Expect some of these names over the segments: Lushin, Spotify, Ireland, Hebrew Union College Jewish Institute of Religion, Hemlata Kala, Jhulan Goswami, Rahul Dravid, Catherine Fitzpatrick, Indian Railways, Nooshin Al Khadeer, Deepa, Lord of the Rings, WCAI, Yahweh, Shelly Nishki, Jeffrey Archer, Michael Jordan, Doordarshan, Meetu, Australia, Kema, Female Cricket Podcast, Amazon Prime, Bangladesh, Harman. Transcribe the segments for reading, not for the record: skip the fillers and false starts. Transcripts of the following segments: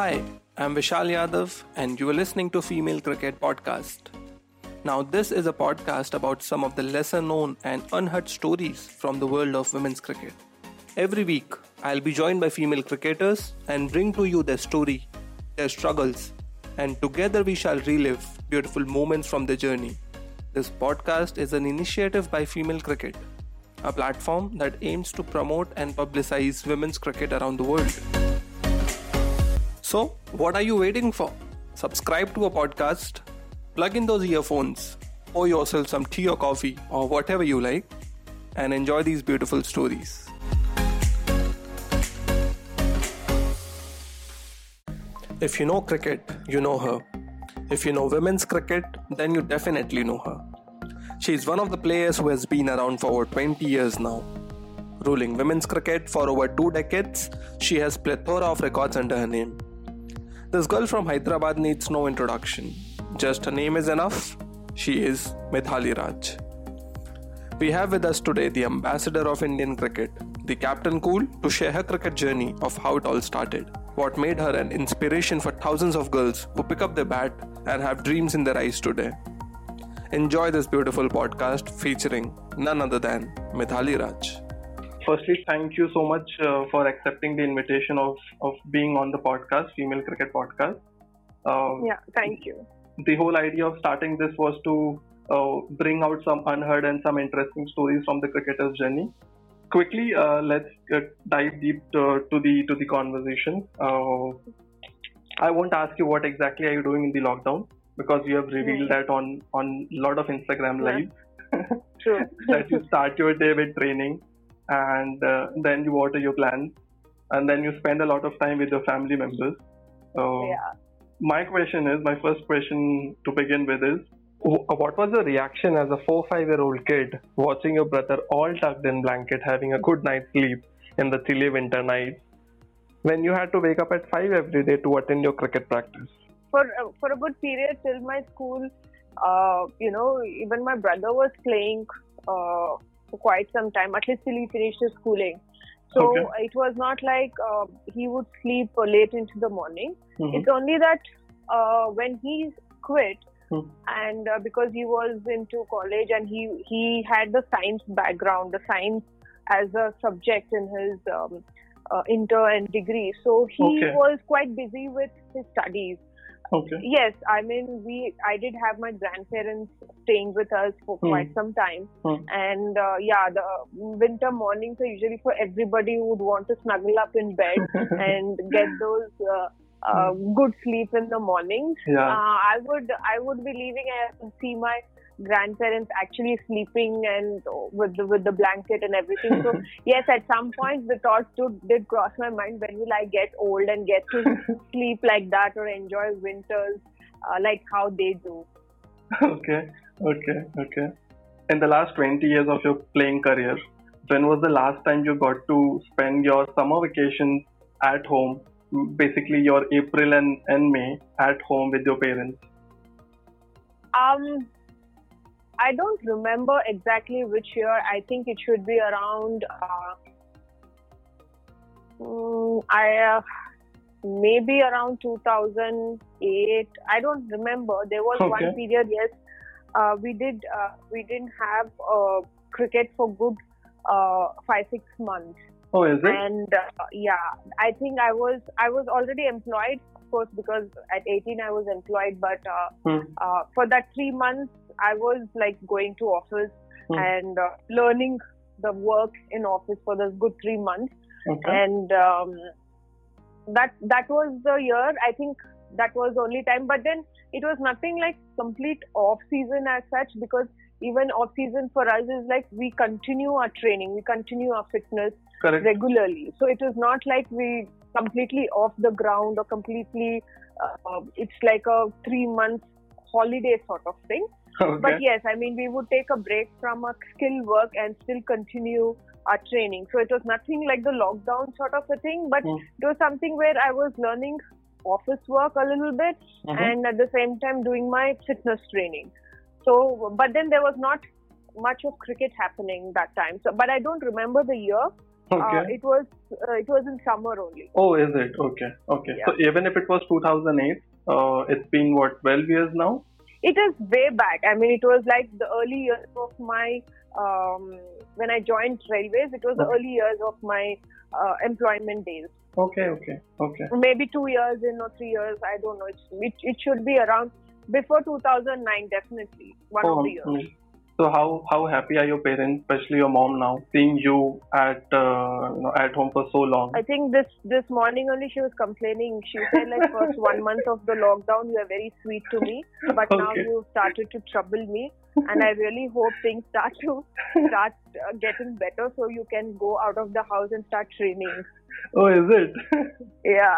Hi, I'm Vishal Yadav and you are listening to Female Cricket Podcast. Now this is a podcast about some of the lesser known and unheard stories from the world of women's cricket. Every week, I'll be joined by female cricketers and bring to you their story, their struggles, and together we shall relive beautiful moments from their journey. This podcast is an initiative by Female Cricket, a platform that aims to promote and publicize women's cricket around the world. So, what are you waiting for? Subscribe to a podcast, plug in those earphones, pour yourself some tea or coffee or whatever you like, and enjoy these beautiful stories. If you know cricket, you know her. If you know women's cricket, then you definitely know her. She is one of the players who has been around for over 20 years now. Ruling women's cricket for over 2 decades, she has plethora of records under her name. This girl from Hyderabad needs no introduction. Just her name is enough. She is Mithali Raj. We have with us today the ambassador of Indian cricket, the Captain Cool, to share her cricket journey of how it all started, what made her an inspiration for thousands of girls who pick up their bat and have dreams in their eyes today. Enjoy this beautiful podcast featuring none other than Mithali Raj. Firstly, thank you so much for accepting the invitation of being on the podcast, Female Cricket Podcast. Thank you. The whole idea of starting this was to bring out some unheard and some interesting stories from the cricketer's journey. Quickly, let's dive deep to the conversation. I won't ask you what exactly are you doing in the lockdown, because you have revealed that on a lot of Instagram live. True. That you start your day with training. And then you alter your plans, and then you spend a lot of time with your family members. My first question to begin with is, what was the reaction as a 4-5-year-old kid watching your brother all tucked in blanket having a good night's sleep in the chilly winter nights when you had to wake up at 5 every day to attend your cricket practice? For a good period till my school, even my brother was playing for quite some time, at least till he finished his schooling. So It was not like he would sleep late into the morning. Mm-hmm. It's only that when he quit, and because he was into college and he had the science background, the science as a subject in his inter and degree. So he was quite busy with his studies. Okay. Yes, I mean, I did have my grandparents staying with us for quite some time. And the winter mornings are usually for everybody who would want to snuggle up in bed and get those good sleep in the mornings. Yeah. I would be leaving and see my grandparents actually sleeping and with the blanket and everything. So yes, at some point the thought did cross my mind, when will I get old and get to sleep like that or enjoy winters like how they do. Okay. In the last 20 years of your playing career, when was the last time you got to spend your summer vacations at home, basically your April and May at home with your parents? I don't remember exactly which year. I think it should be around maybe around 2008. I don't remember. There was one period, yes, we didn't have cricket for good 5-6 months. Oh, is it? And I think I was already employed, of course, because at 18 I was employed. But for that 3 months. I was like going to office and learning the work in office for those good 3 months. Okay. And that was the year, I think that was the only time. But then it was nothing like complete off season as such, because even off season for us is like we continue our training, we continue our fitness regularly. So it was not like we completely off the ground or completely, it's like a 3 month holiday sort of thing. Okay. But yes, I mean, we would take a break from our skill work and still continue our training. So it was nothing like the lockdown sort of a thing, but it was something where I was learning office work a little bit and at the same time doing my fitness training. So, but then there was not much of cricket happening that time. So, but I don't remember the year. Okay. It was in summer only. Oh, is it? Okay. Yeah. So even if it was 2008, it's been what, 12 years now? It is way back. I mean, it was like the early years of my when I joined Railways. It was the early years of my employment days. Okay. Maybe 2 years in or 3 years. I don't know. It should be around before 2009, definitely one of the years. Mm-hmm. So how happy are your parents, especially your mom now, seeing you at home for so long? I think this morning only she was complaining. She said like first 1 month of the lockdown you were very sweet to me, but now you started to trouble me, and I really hope things start getting better so you can go out of the house and start training. Oh, is it? Yeah.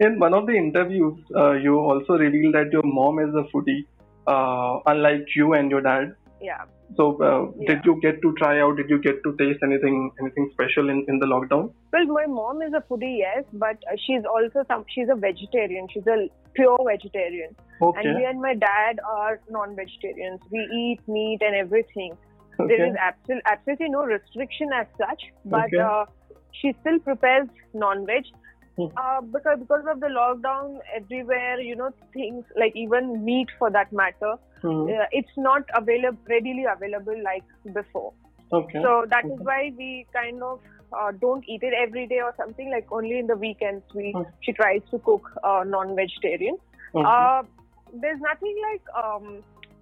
In one of the interviews, you also revealed that your mom is a foodie. Unlike you and your dad. Yeah. So, did you get to try out? Did you get to taste anything special in the lockdown? Well, my mom is a foodie, yes, but she's a vegetarian. She's a pure vegetarian. Okay. And me and my dad are non-vegetarians. We eat meat and everything. Okay. There is absolutely no restriction as such, but she still prepares non-veg. Because of the lockdown everywhere, things like even meat for that matter, it's not readily available like before. Okay. So that is why we kind of don't eat it every day or something, like only in the weekends she tries to cook non-vegetarian. Okay. There's nothing like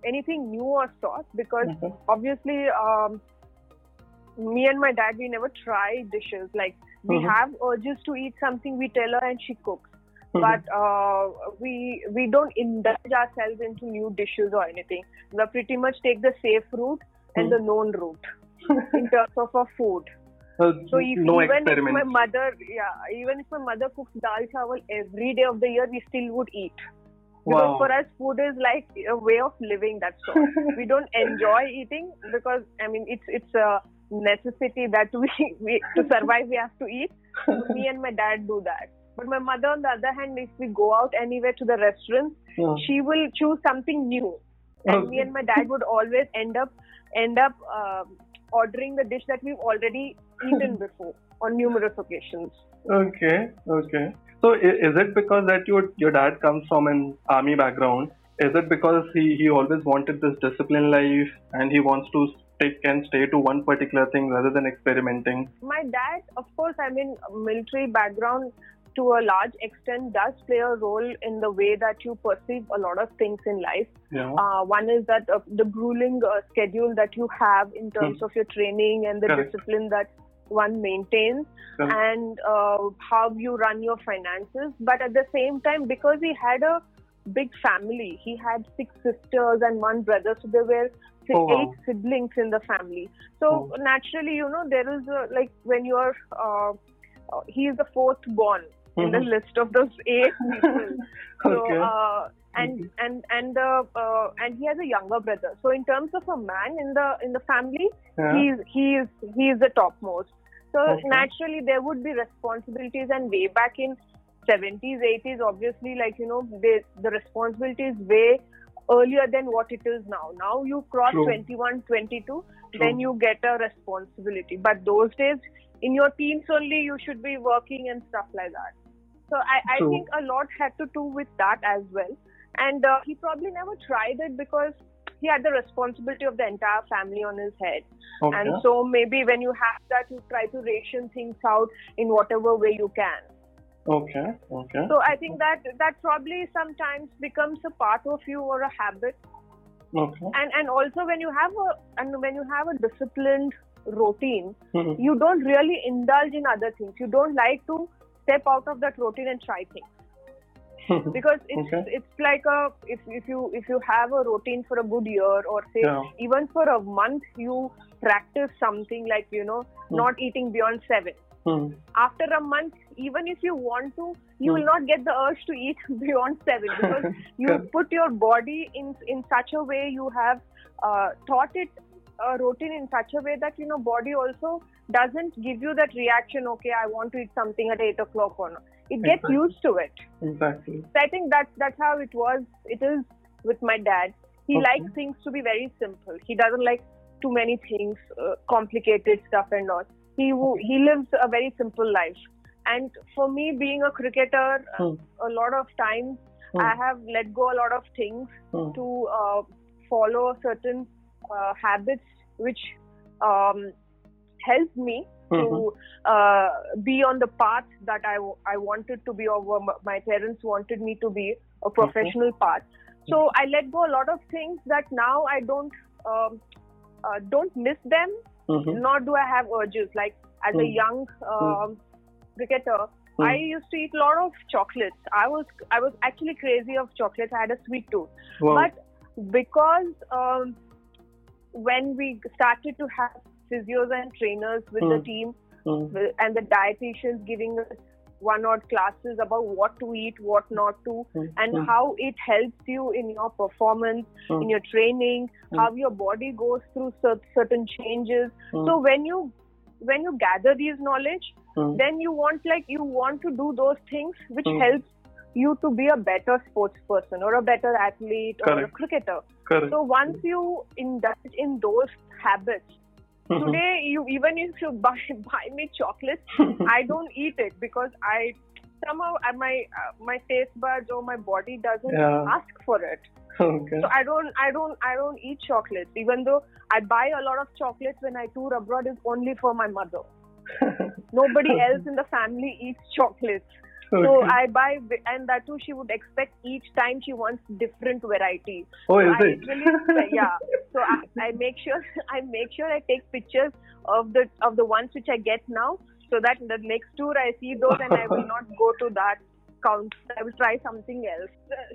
anything new or sauce because obviously me and my dad, we never try dishes like we have urges to eat something, we tell her and she cooks. But we don't indulge ourselves into new dishes or anything. We pretty much take the safe route and the known route in terms of our food. So if my mother, cooks dal chawal every day of the year, we still would eat. Because for us, food is like a way of living. That's all. We don't enjoy eating because it's a necessity that we to survive we have to eat. So me and my dad do that. But my mother, on the other hand, if we go out anywhere to the restaurant, she will choose something new, and me and my dad would always end up ordering the dish that we've already eaten before on numerous occasions. Okay. So is it because that your dad comes from an army background? Is it because he always wanted this disciplined life and he wants to stay to one particular thing rather than experimenting? My dad, of course, military background to a large extent does play a role in the way that you perceive a lot of things in life. Yeah. One is that the grueling schedule that you have in terms of your training and the discipline that one maintains and how you run your finances. But at the same time, because he had a big family, he had 6 sisters and 1 brother, so there were 8 siblings in the family. So naturally, there is when you are, he is the 4th born in the list of those 8 people. So, and he has a younger brother. So in terms of a man in the family, he is the topmost. So naturally, there would be responsibilities, and way back in 70s, 80s, obviously, the responsibilities way earlier than what it is now. Now you cross 21, 22, then you get a responsibility. But those days, in your teens only, you should be working and stuff like that. So I think a lot had to do with that as well. And he probably never tried it because he had the responsibility of the entire family on his head. Okay. And so maybe when you have that, you try to ration things out in whatever way you can. Okay. So I think that probably sometimes becomes a part of you or a habit. Okay. And also when you have a disciplined routine, you don't really indulge in other things. You don't like to step out of that routine and try things because it's like if you have a routine for a good year or say even for a month you practice something like not eating beyond 7. After a month, even if you want to, you will not get the urge to eat beyond 7 because you put your body in such a way, you have taught it a routine in such a way that body also doesn't give you that reaction. Okay, I want to eat something at 8 o'clock or not. It gets used to it. Exactly. So I think that's how it was. It is with my dad. He likes things to be very simple. He doesn't like too many things, complicated stuff and all. He lives a very simple life. And for me, being a cricketer, a lot of times I have let go a lot of things to follow certain habits which helped me to be on the path that I wanted to be, or my parents wanted me to be, a professional path. So I let go a lot of things that now I don't miss them, nor do I have urges. Like as a young cricketer, I used to eat a lot of chocolates. I was actually crazy of chocolates. I had a sweet tooth. Wow. But because when we started to have physios and trainers with the team and the dietitians giving us one-odd classes about what to eat, what not to, and how it helps you in your performance, in your training, how your body goes through certain changes. So when you gather these knowledge, then you want to do those things which helps you to be a better sports person or a better athlete or a cricketer. Correct. So once you indulge in those habits, today even if you buy me chocolate, I don't eat it because I somehow my taste buds or my body doesn't ask for it. Okay. So I don't eat chocolates, even though I buy a lot of chocolates when I tour abroad. It's only for my mother. Nobody else in the family eats chocolates. Okay. So I buy, and that too she would expect each time she wants different variety. Oh, so is it? Really, yeah. So I make sure I take pictures of the ones which I get now, so that the next tour I see those and I will not go to that counter. I will try something else.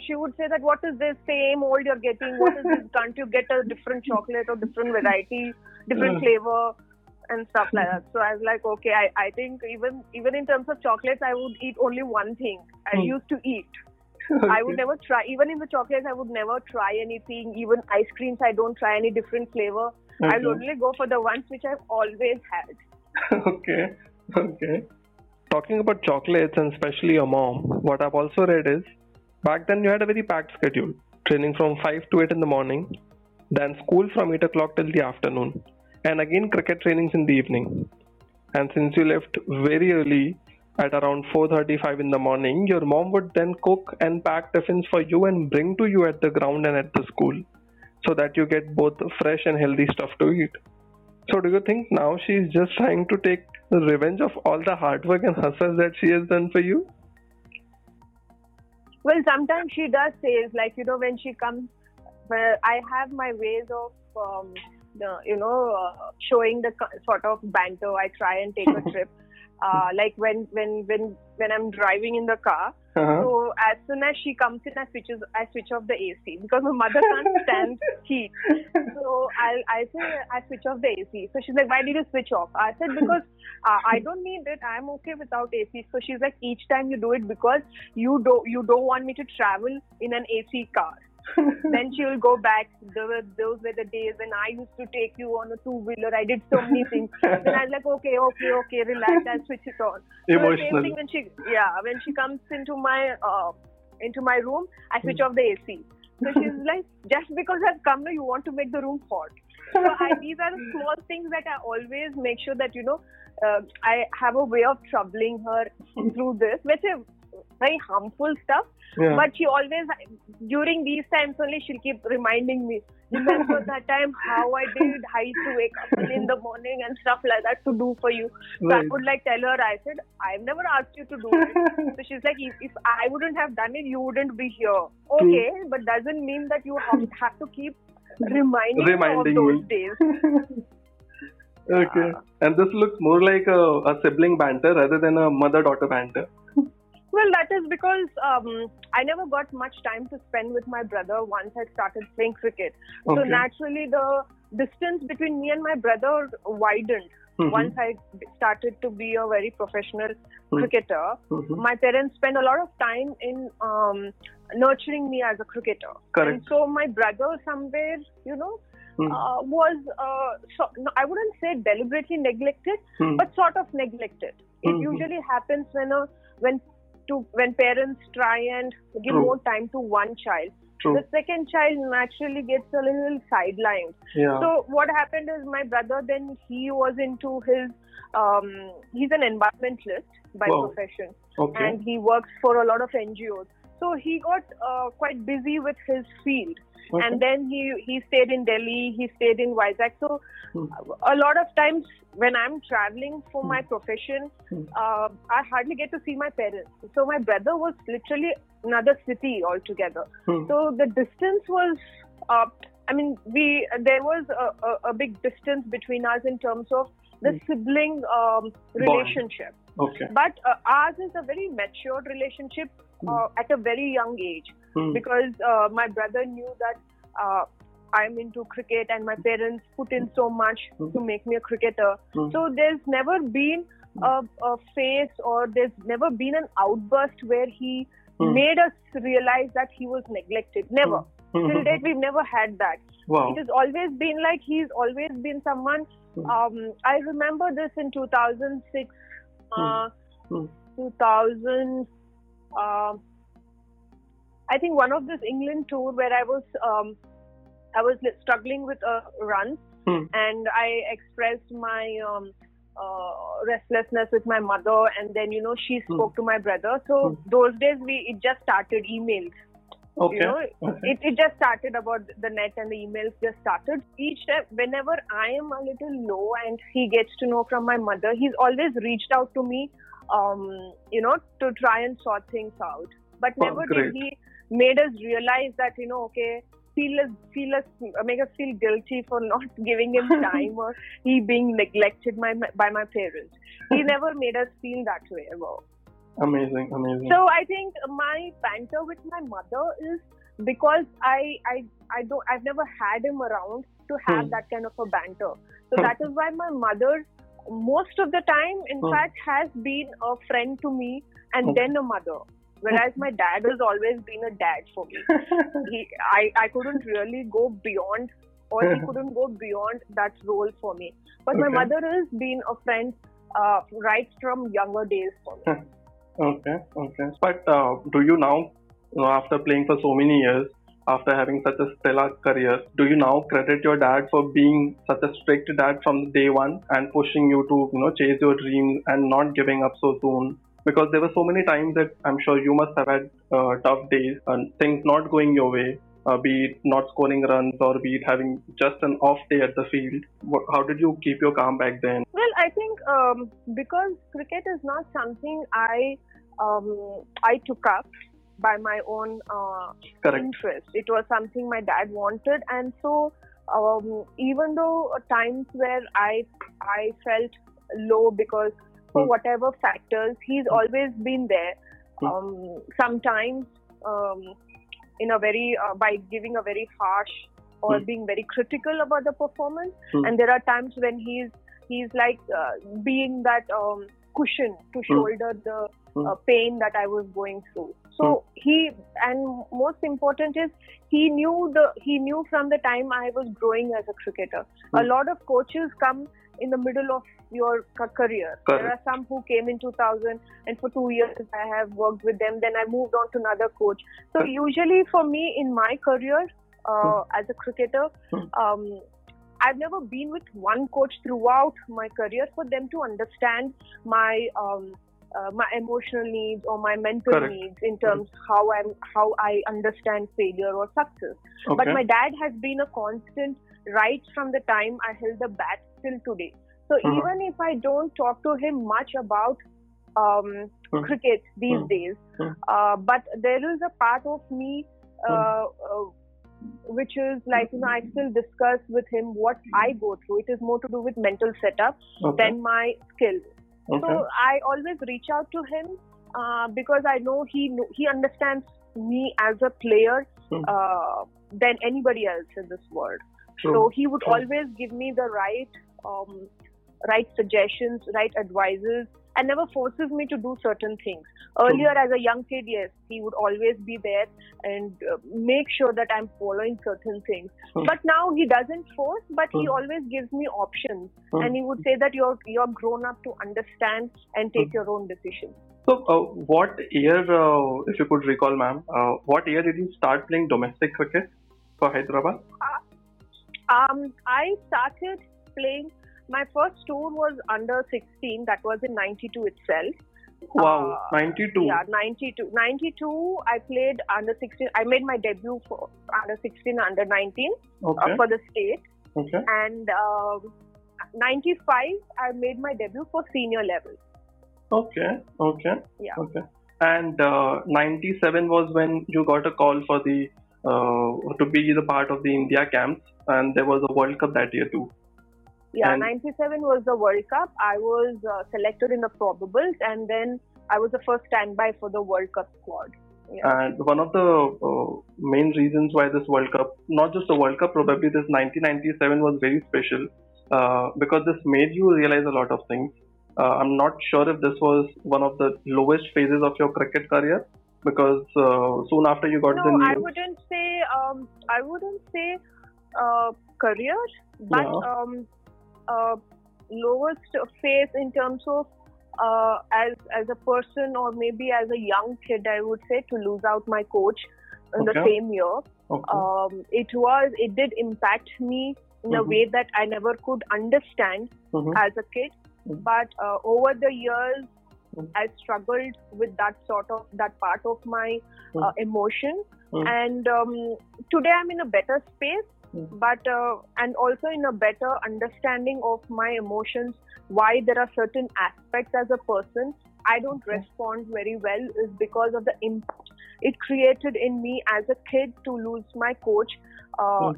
She would say that, what is this same old you're getting? What is this? Can't you get a different chocolate or different variety, different flavor? And stuff like that. So I was like, okay, I think even in terms of chocolates, I would eat only one thing I used to eat. Okay. I would never try, even in the chocolates, I would never try anything. Even ice creams, I don't try any different flavor. Okay. I would only go for the ones which I've always had. Okay. Talking about chocolates and especially your mom, what I've also read is, back then you had a very packed schedule. Training from 5 to 8 in the morning, then school from 8 o'clock till the afternoon. And again, cricket trainings in the evening. And since you left very early at around 4:35 in the morning, your mom would then cook and pack tiffins for you and bring to you at the ground and at the school, so that you get both fresh and healthy stuff to eat. So do you think now she is just trying to take revenge of all the hard work and hustle that she has done for you? Well, sometimes she does say, like, when she comes, I have my ways of... showing the sort of banter. I try and take a trip. Like when I'm driving in the car, so as soon as she comes in, I switch off the AC because my mother can't stand heat. So I switch off the AC. So she's like, why did you switch off? I said, because I don't need it. I'm okay without AC. So she's like, each time you do it because you don't want me to travel in an AC car. Then she will go back. Those were the days when I used to take you on a two-wheeler. I did so many things. Then I was like, okay, relax, I'll switch it on. Emotional. So same thing when she comes into my room, I switch off the AC. So she's like, just because I've come now, you want to make the room hot. So these are small things that I always make sure that I have a way of troubling her through this, which is very harmful stuff. Yeah. But she always, during these times only, she'll keep reminding me, remember that time how I used to wake up early in the morning and stuff like that to do for you. So right. I would tell her, I said, I've never asked you to do it. So she's like, if I wouldn't have done it, you wouldn't be here. Okay, but doesn't mean that you have to keep reminding me of those days. Okay, and this looks more like a sibling banter rather than a mother-daughter banter. Well, that is because I never got much time to spend with my brother once I started playing cricket. Okay. So naturally, the distance between me and my brother widened once I started to be a very professional cricketer. Mm-hmm. My parents spent a lot of time in nurturing me as a cricketer. Correct. And so my brother somewhere, was, I wouldn't say deliberately neglected, but sort of neglected. It usually happens when parents try and give more time to one child. True. The second child naturally gets a little sidelined. Yeah. So what happened is my brother, then he was into his, he's an environmentalist by profession. Okay. And he works for a lot of NGOs. So he got quite busy with his field. Okay. And then he stayed in Delhi, he stayed in Vizag. So a lot of times when I'm traveling for my profession, I hardly get to see my parents. So my brother was literally another city altogether. So the distance was, there was a big distance between us in terms of the sibling relationship. Okay. But ours is a very matured relationship at a very young age because my brother knew that I'm into cricket and my parents put in so much to make me a cricketer. So there's never been a phase or there's never been an outburst where he made us realize that he was neglected. Never. Till date, we've never had that. Wow. It has always been like he's always been someone. I remember this in 2006. 2000, I think one of this England tour where I was struggling with a run and I expressed my restlessness with my mother, and then she spoke to my brother. So those days it just started, emails. Okay. It just started about the net and the emails just started. Each time, whenever I am a little low and he gets to know from my mother, he's always reached out to me, to try and sort things out. But never did he made us realize that, make us feel guilty for not giving him time or he being neglected by my parents. He never made us feel that way ever. Amazing. So I think my banter with my mother is because I've never had him around to have that kind of a banter. So that is why my mother, most of the time, in fact, has been a friend to me and then a mother. Whereas my dad has always been a dad for me. I couldn't really go beyond, or he couldn't go beyond that role for me. But my mother has been a friend right from younger days for me. Okay. But do you now, after playing for so many years, after having such a stellar career, do you now credit your dad for being such a strict dad from day one and pushing you to, chase your dreams and not giving up so soon? Because there were so many times that I'm sure you must have had tough days and things not going your way, be it not scoring runs or be it having just an off day at the field. How did you keep your calm back then? Well, I think because cricket is not something I took up by my own interest. It was something my dad wanted, and so even though times where I felt low because for whatever factors, he's always been there. Sometimes by giving a very harsh or being very critical about the performance, and there are times when he's like being that cushion to shoulder the pain that I was going through. So most important is he knew from the time I was growing as a cricketer. A lot of coaches come in the middle of your career. Correct. There are some who came in 2000 and for 2 years I have worked with them. Then I moved on to another coach. So usually for me in my career as a cricketer, I've never been with one coach throughout my career for them to understand my emotional needs or my mental needs in terms how I understand failure or success. Okay. But my dad has been a constant right from the time I held the bat till today. So even if I don't talk to him much about cricket these days, but there is a part of me which is like, I still discuss with him what I go through. It is more to do with mental setup than my skill. Okay. So I always reach out to him because I know he understands me as a player than anybody else in this world. True. So he would always give me the right suggestions, right advices and never forces me to do certain things. Earlier, as a young kid, yes, he would always be there and make sure that I'm following certain things. But now he doesn't force, but he always gives me options. And he would say that you're grown up to understand and take your own decisions. So, what year, if you could recall, ma'am, what year did you start playing domestic cricket for Hyderabad? I started playing, my first tour was under 16, that was in 92 itself. Wow, 92? Yeah, 92. 92, I played under 16, I made my debut for under 16, under 19 for the state. Okay. And 95, I made my debut for senior level. Okay. And 97 was when you got a call for the to be the part of the India camps, and there was a World Cup that year too. Yeah, and 97 was the World Cup. I was selected in the probables, and then I was the first standby for the World Cup squad. Yeah. And one of the main reasons why this World Cup, not just the World Cup, probably this 1997 was very special because this made you realize a lot of things. I'm not sure if this was one of the lowest phases of your cricket career because soon after you got the news. No, I wouldn't say career, but lowest phase in terms of as a person or maybe as a young kid, I would say, to lose out my coach in the same year. Okay. It did impact me in a way that I never could understand as a kid. But over the years, I struggled with that part of my emotion. And today I'm in a better space, but and also in a better understanding of my emotions, why there are certain aspects as a person I don't respond very well is because of the impact it created in me as a kid to lose my coach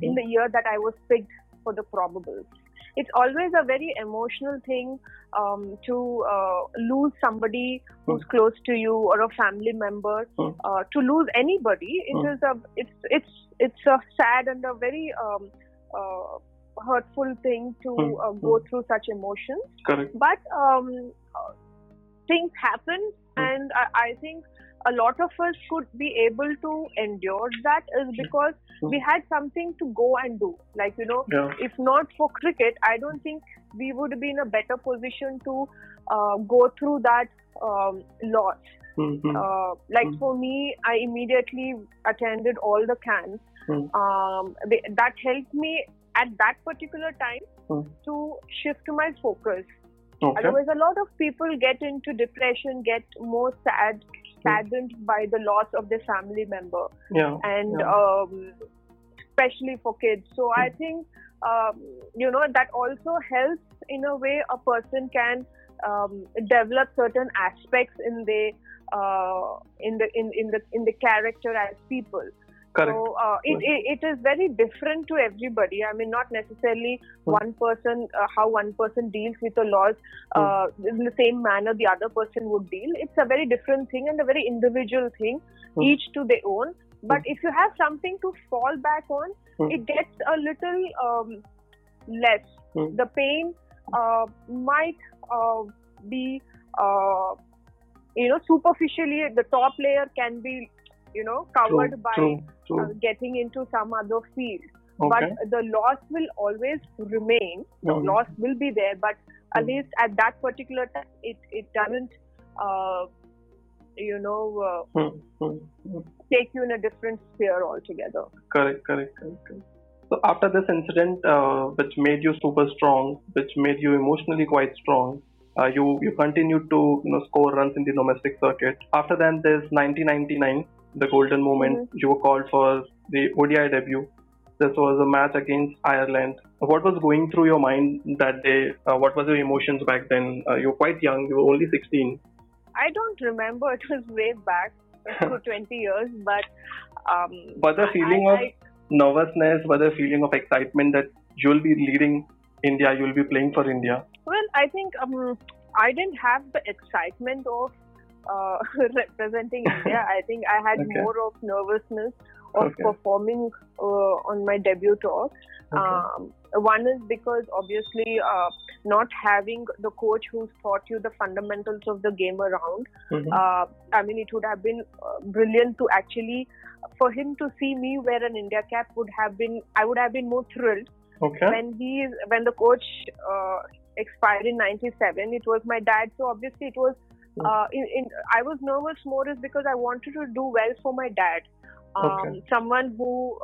in the year that I was picked for the probables. It's always a very emotional thing to lose somebody who's close to you or a family member. To lose anybody, it's a sad and a very hurtful thing to go through such emotions. Correct. But things happen, and I think a lot of us could be able to endure that is because we had something to go and do. Like, if not for cricket, I don't think we would be in a better position to go through that loss. For me, I immediately attended all the camps. That helped me at that particular time to shift my focus. Okay. Otherwise, a lot of people get into depression, get more saddened by the loss of their family member, especially for kids. So I think that also helps in a way a person can develop certain aspects in the character as people. Correct. So it is very different to everybody. I mean, not necessarily one person, how one person deals with the laws in the same manner the other person would deal. It's a very different thing and a very individual thing, each to their own. But if you have something to fall back on, it gets a little less. The pain might be, superficially, the top layer can be covered by getting into some other field. Okay. But the loss will always remain. The loss will be there, but at least at that particular time, it doesn't, take you in a different sphere altogether. Correct. So after this incident, which made you super strong, which made you emotionally quite strong, you continued to score runs in the domestic circuit. After then, there's 1999. The golden moment, you were called for the ODI debut. This was a match against Ireland. What was going through your mind that day? What was your emotions back then? You were quite young, you were only 16. I don't remember, it was way back, 20 years, but... was there feeling of nervousness, was there feeling of excitement that you'll be leading India, you'll be playing for India? Well, I think I didn't have the excitement of representing India. I think I had more of nervousness of performing on my debut tour. One is because obviously not having the coach who's taught you the fundamentals of the game around. Mm-hmm. I mean, it would have been brilliant to actually, for him to see me wear an India cap would have been, I would have been more thrilled. Okay. When the coach expired in 97, it was my dad. So obviously it was, I was nervous more is because I wanted to do well for my dad. Someone who,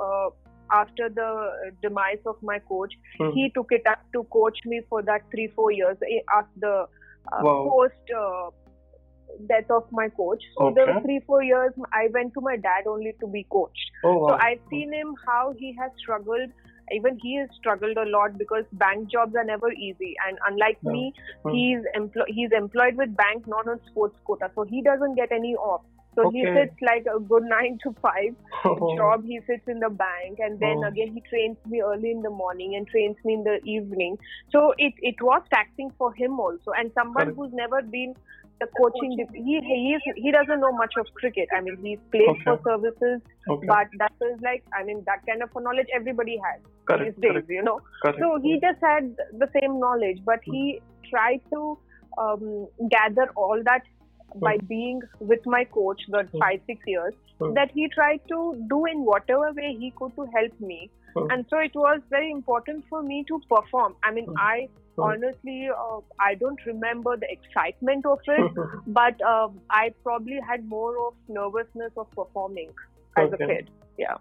after the demise of my coach, he took it up to coach me for that 3-4 years after the post-death of my coach. So those 3-4 years, I went to my dad only to be coached. Oh, wow. So I've seen him, how he has struggled. Even he has struggled a lot because bank jobs are never easy. And unlike me, he's employed with bank, not on sports quota. So he doesn't get any off. So he sits like a good 9 to 5 job. He sits in the bank, and then again he trains me early in the morning and trains me in the evening. So it was taxing for him also. And someone who's never been the coaching, he doesn't know much of cricket. I mean, he's played for services, but that is like, I mean, that kind of knowledge everybody has these days, you know. So he just had the same knowledge, but he tried to gather all that by being with my coach for 5-6 years, that he tried to do in whatever way he could to help me. And so it was very important for me to perform. I mean, I honestly, I don't remember the excitement of it, but I probably had more of nervousness of performing as a kid. Yeah.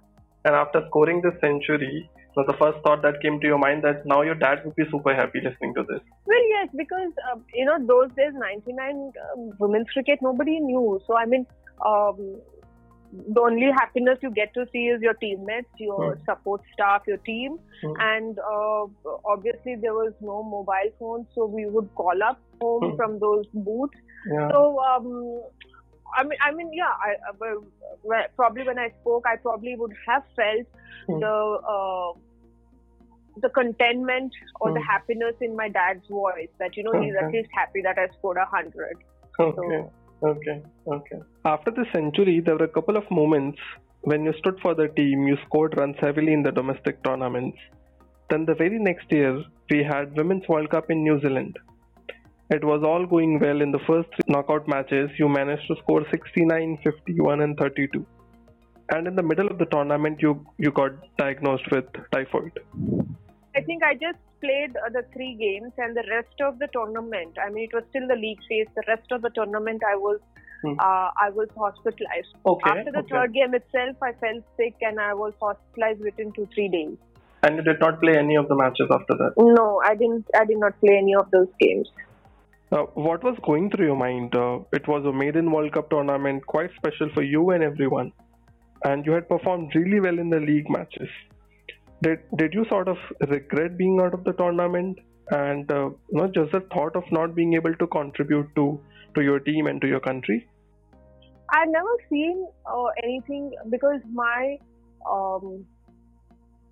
And after scoring this century, was the first thought that came to your mind that now your dad would be super happy listening to this? Well, yes, because, you know, those days, 99 women's cricket, nobody knew. So, I mean, the only happiness you get to see is your teammates, your support staff, your team. And obviously, there was no mobile phones, so we would call up home from those booths. Yeah. So, I mean, yeah. Probably when I spoke, I probably would have felt the contentment or the happiness in my dad's voice that, you know, he's at least happy that I scored 100. Okay. After the century, there were a couple of moments when you stood for the team. You scored runs heavily in the domestic tournaments. Then the very next year, we had Women's World Cup in New Zealand. It was all going well. In the first three knockout matches, you managed to score 69, 51 and 32. And in the middle of the tournament, you got diagnosed with typhoid. I think I just played the 3 games and the rest of the tournament, I mean, it was still the league phase, the rest of the tournament I was hospitalized. After the third game itself, I fell sick and I was hospitalized within 2-3 days. And you did not play any of the matches after that? No, I did not play any of those games. What was going through your mind? It was a maiden World Cup tournament, quite special for you and everyone. And you had performed really well in the league matches. Did you sort of regret being out of the tournament? And just the thought of not being able to contribute to your team and to your country? I've never seen anything because my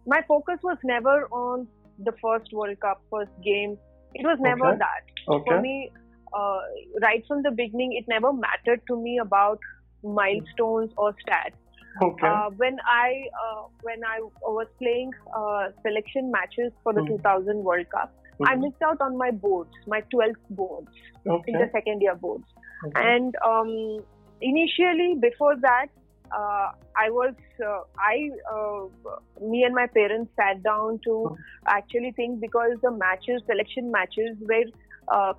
my focus was never on the first World Cup, first game. It was never that. For me, right from the beginning, it never mattered to me about milestones or stats. When I was playing selection matches for the 2000 World Cup, I missed out on my boards, my 12th boards, in the second year boards. And initially, before that, me and my parents sat down to actually think because the matches, selection matches were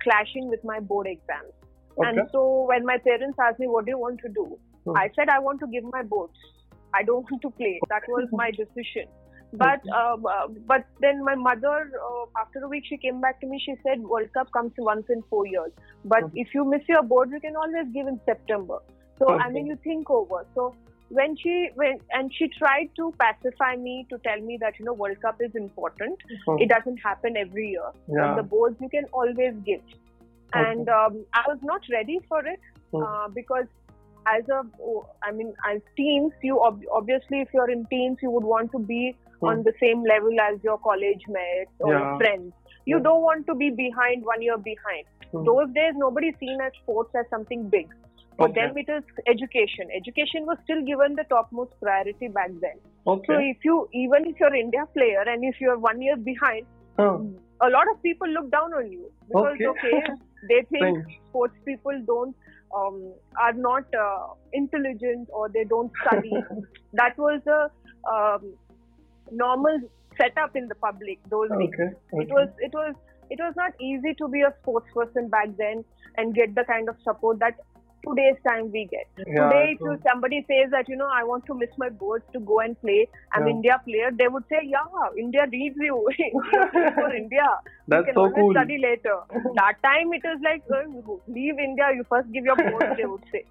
clashing with my board exams. And so when my parents asked me, what do you want to do? I said, I want to give my boards. I don't want to play. That was my decision. But then my mother, after a week, she came back to me. She said, World Cup comes once in 4 years. But if you miss your board, you can always give in September. So, I mean, you think over. So, when she went and she tried to pacify me to tell me that, you know, World Cup is important. It doesn't happen every year. And the boards you can always give. And I was not ready for it because as teens, you obviously, if you're in teens, you would want to be on the same level as your college mates or friends. You don't want to be behind, 1 year behind. Those days, nobody seen as sports as something big. For them, it is education. Education was still given the topmost priority back then. So, if you're India player and if you're 1 year behind, a lot of people look down on you because they think sports people are not intelligent or they don't study. That was a normal setup in the public those days. Okay. It was not easy to be a sports person back then and get the kind of support that today's time we get. Yeah, today, if somebody says that, you know, I want to miss my boards to go and play, I'm India player, they would say, India needs you. For India. That's so cool. You can always study later. That time it was like, leave India, you first give your boards, they would say.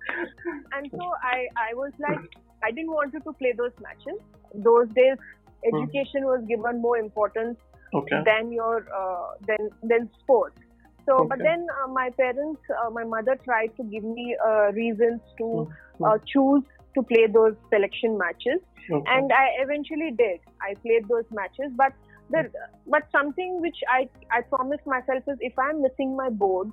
And so I was like, I didn't want you to play those matches. Those days, education was given more importance than sports. So, but then my parents, my mother tried to give me reasons to choose to play those selection matches, and I eventually did. I played those matches, but something which I promised myself is if I'm missing my boards,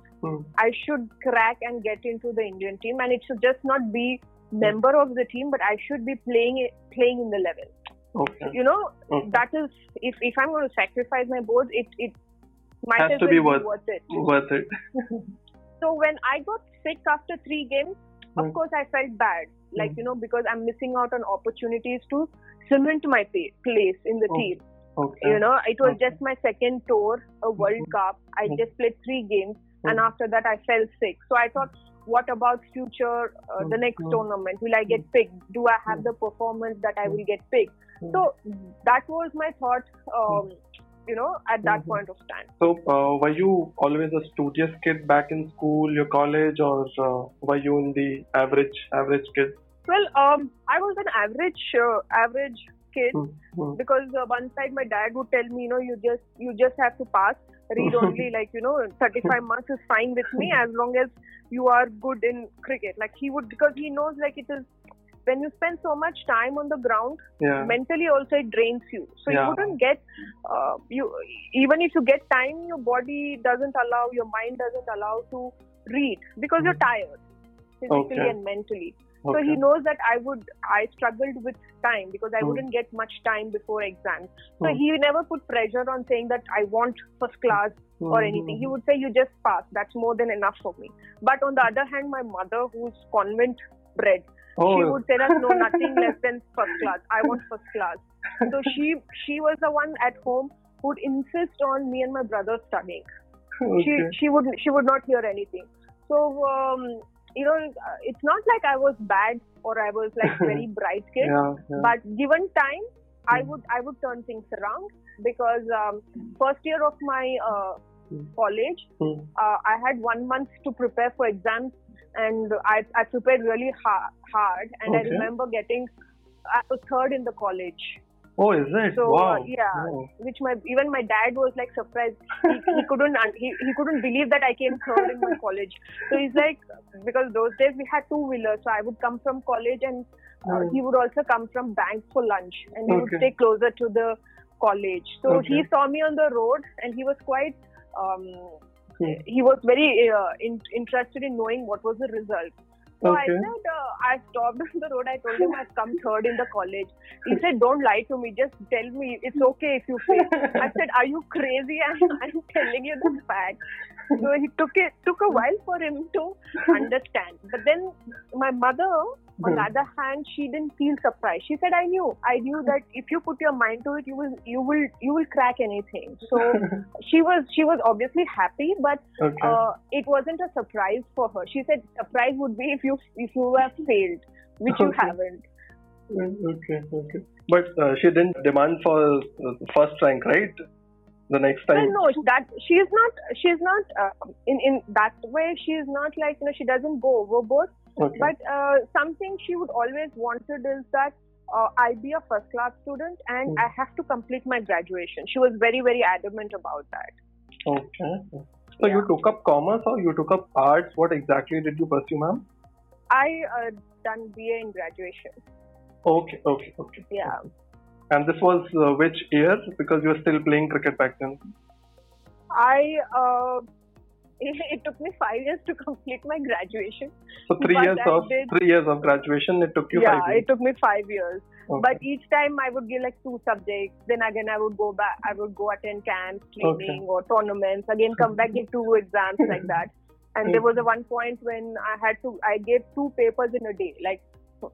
I should crack and get into the Indian team, and it should just not be member of the team, but I should be playing in the level. Okay. You know, that is if I'm going to sacrifice my boards, it might has to be worth it. So when I got sick after 3 games, of course I felt bad. Like, you know, because I'm missing out on opportunities to cement my place in the team. Okay. You know, it was just my second tour, a World Cup. I just played 3 games and after that I fell sick. So I thought, what about future, the next tournament? Will I get picked? Do I have the performance that I will get picked? So that was my thought. You know, at that point of time. So, were you always a studious kid back in school, your college, or were you in the average kid? Well, I was an average kid because one side my dad would tell me, you know, you just have to pass, read only, like, you know, 35 marks is fine with me as long as you are good in cricket. Like he would, because he knows like it is. When you spend so much time on the ground, mentally also it drains you. So you wouldn't get, even if you get time, your body doesn't allow, your mind doesn't allow to read because you're tired physically and mentally. Okay. So he knows that I struggled with time because I wouldn't get much time before exams. So he never put pressure on saying that I want first class or anything. He would say, you just pass. That's more than enough for me. But on the other hand, my mother, who's convent bred, she would say that, no, nothing less than first class. I want first class. So she was the one at home who would insist on me and my brother studying. Okay. She would not hear anything. So, you know, it's not like I was bad or I was like very bright kid. But given time, I would turn things around because first year of my college, I had 1 month to prepare for exams. And I prepared really hard and I remember I was 3rd in the college. Oh, is it? So, wow. Yeah. Oh. Which even my dad was like surprised. He couldn't believe that I came 3rd in my college. So he's like, because those days we had 2-wheelers. So I would come from college and he would also come from bank for lunch and he would stay closer to the college. So he saw me on the road and he was quite... he was very interested in knowing what was the result. So I said, I stopped on the road. I told him I've come 3rd in the college. He said, don't lie to me. Just tell me. It's okay if you fail. I said, are you crazy? I'm telling you the fact. So he took a while for him to understand. But then my mother, on the other hand, she didn't feel surprised. She said, I knew that if you put your mind to it, you will crack anything. So she was obviously happy, but it wasn't a surprise for her. She said surprise would be if you have failed, which you haven't. Okay. But she didn't demand for first rank, right? The next time. Well, no, that she is not in that way. She is not like, you know, she doesn't go overboard. Okay. But something she would always wanted is that I be a first class student and I have to complete my graduation. She was very, very adamant about that. Okay. So you took up commerce or you took up arts? What exactly did you pursue, ma'am? I done BA in graduation. Okay. Yeah. And this was which year? Because you were still playing cricket back then. I It took me 5 years to complete my graduation. So three years of graduation, it took you 5 years? Yeah, it took me 5 years. Okay. But each time I would give like 2 subjects. Then again, I would go back. I would go attend camps, training or tournaments. Again, come back, give 2 exams like that. And there was a one point when I gave 2 papers in a day. Like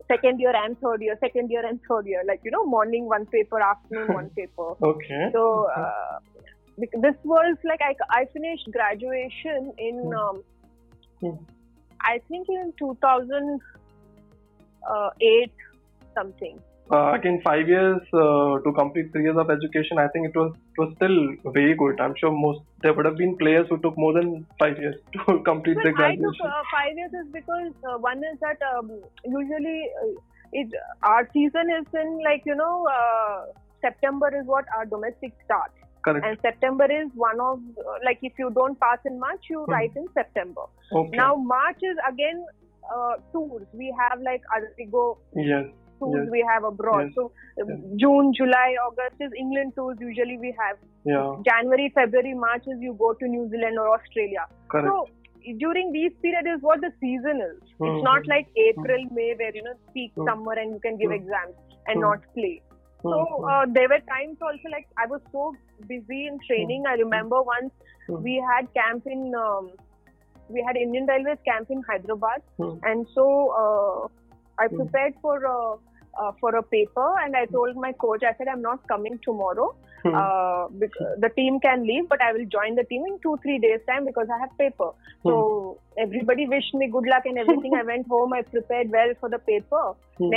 second year and third year. Like, you know, morning 1 paper, afternoon 1 paper. Okay. So... this was like, I finished graduation in, I think in 2008 something. Again, 5 years to complete 3 years of education, I think it was still very good. I'm sure there would have been players who took more than 5 years to complete their graduation. I took 5 years is because one is that usually our season is in like, you know, September is what our domestic starts. Correct. And September is one of, like if you don't pass in March, you write in September. Okay. Now March is again tours. We have like Artigo tours we have abroad. Yes. So June, July, August is England tours usually we have. Yeah. January, February, March is you go to New Zealand or Australia. Correct. So during these period is what the season is. It's not like April, May where you know peak summer and you can give exams and not play. So there were times also like I was so busy in training. I remember once we had camp in, we had Indian Railways camp in Hyderabad, and so I prepared for a paper and I told my coach, I said I'm not coming tomorrow. The team can leave, but I will join the team in 2-3 days time because I have paper. So everybody wished me good luck and everything. I went home. I prepared well for the paper.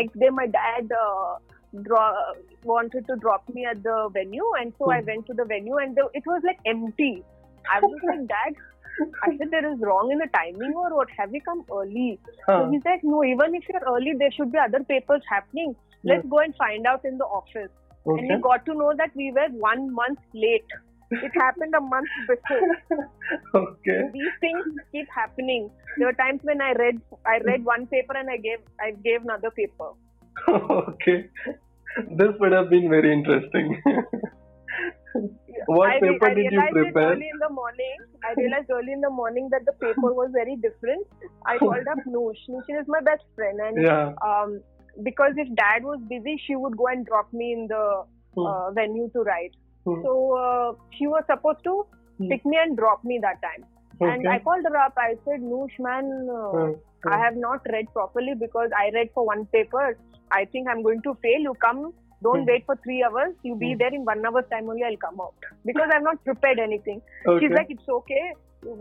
Next day, my dad. Wanted to drop me at the venue, and so I went to the venue and it was like empty. I was like, Dad, I said there is wrong in the timing or what, have you come early? So he said, no, even if you're early there should be other papers happening. Let's go and find out in the office. Okay. And we got to know that we were 1 month late. It happened a month before. Okay. These things keep happening. There were times when I read one paper and I gave another paper. Okay, this would have been very interesting. What paper did you prepare? I realized early in the morning that the paper was very different. I called up Noosh. Noosh is my best friend, and because if Dad was busy, she would go and drop me in the venue to write. So she was supposed to pick me and drop me that time. Okay. And I called her up. I said, Noosh, man, I have not read properly because I read for 1 paper. I think I'm going to fail. You come, don't wait for 3 hours. You be there in 1 hour's time only, I'll come out. Because I've not prepared anything. Okay. She's like, it's okay.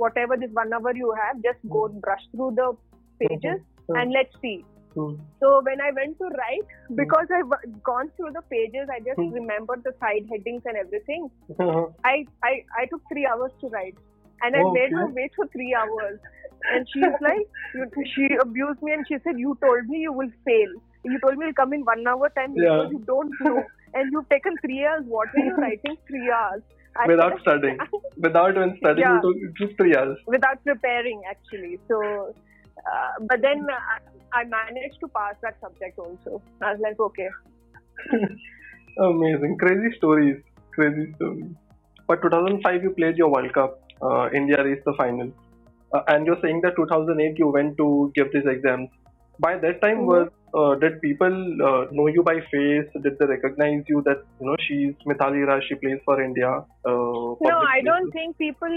Whatever this 1 hour you have, just go brush through the pages and let's see. So when I went to write, because I've gone through the pages, I just remembered the side headings and everything. I took 3 hours to write. And I made her wait for 3 hours. And she's like, she abused me and she said, you told me you will fail. You told me you'll come in 1 hour time because you don't know. And you've taken 3 hours. What were you writing 3 hours? Without studying. Without even studying, it took 3 hours. Without preparing, actually. So, but then I managed to pass that subject also. I was like, okay. Amazing. Crazy stories. But 2005, you played your World Cup. India reached the final. And you're saying that 2008 you went to give these exams. By that time, did people know you by face? Did they recognize you that, you know, she's Mithali Raj, she plays for India? I don't think people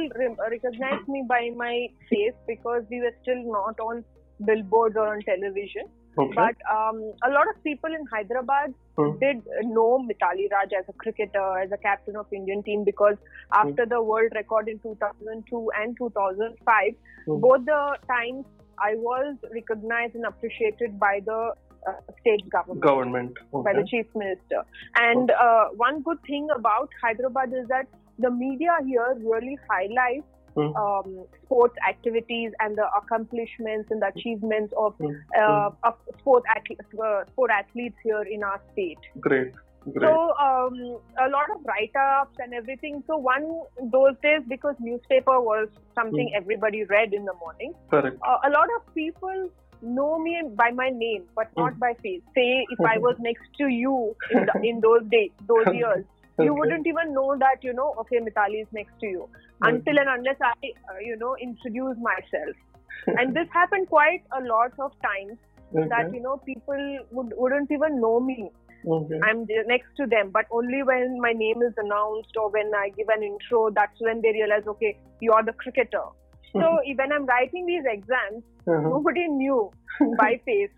recognized me by my face because we were still not on billboards or on television. Okay. But a lot of people in Hyderabad did know Mithali Raj as a cricketer, as a captain of Indian team, because after the world record in 2002 and 2005, both the times I was recognized and appreciated by the state government by the chief minister. And one good thing about Hyderabad is that the media here really highlights sports activities and the accomplishments and the achievements of sport athletes here in our state. Great. So a lot of write-ups and everything. So one those days, because newspaper was something everybody read in the morning. Correct. A lot of people know me by my name, but not by face. Say if I was next to you in those years. You wouldn't even know that, you know, okay, Mithali is next to you until and unless I, you know, introduce myself. And this happened quite a lot of times that, you know, people wouldn't even know me. I'm next to them, but only when my name is announced or when I give an intro, that's when they realize, okay, you're the cricketer. So when I'm writing these exams, nobody knew by face.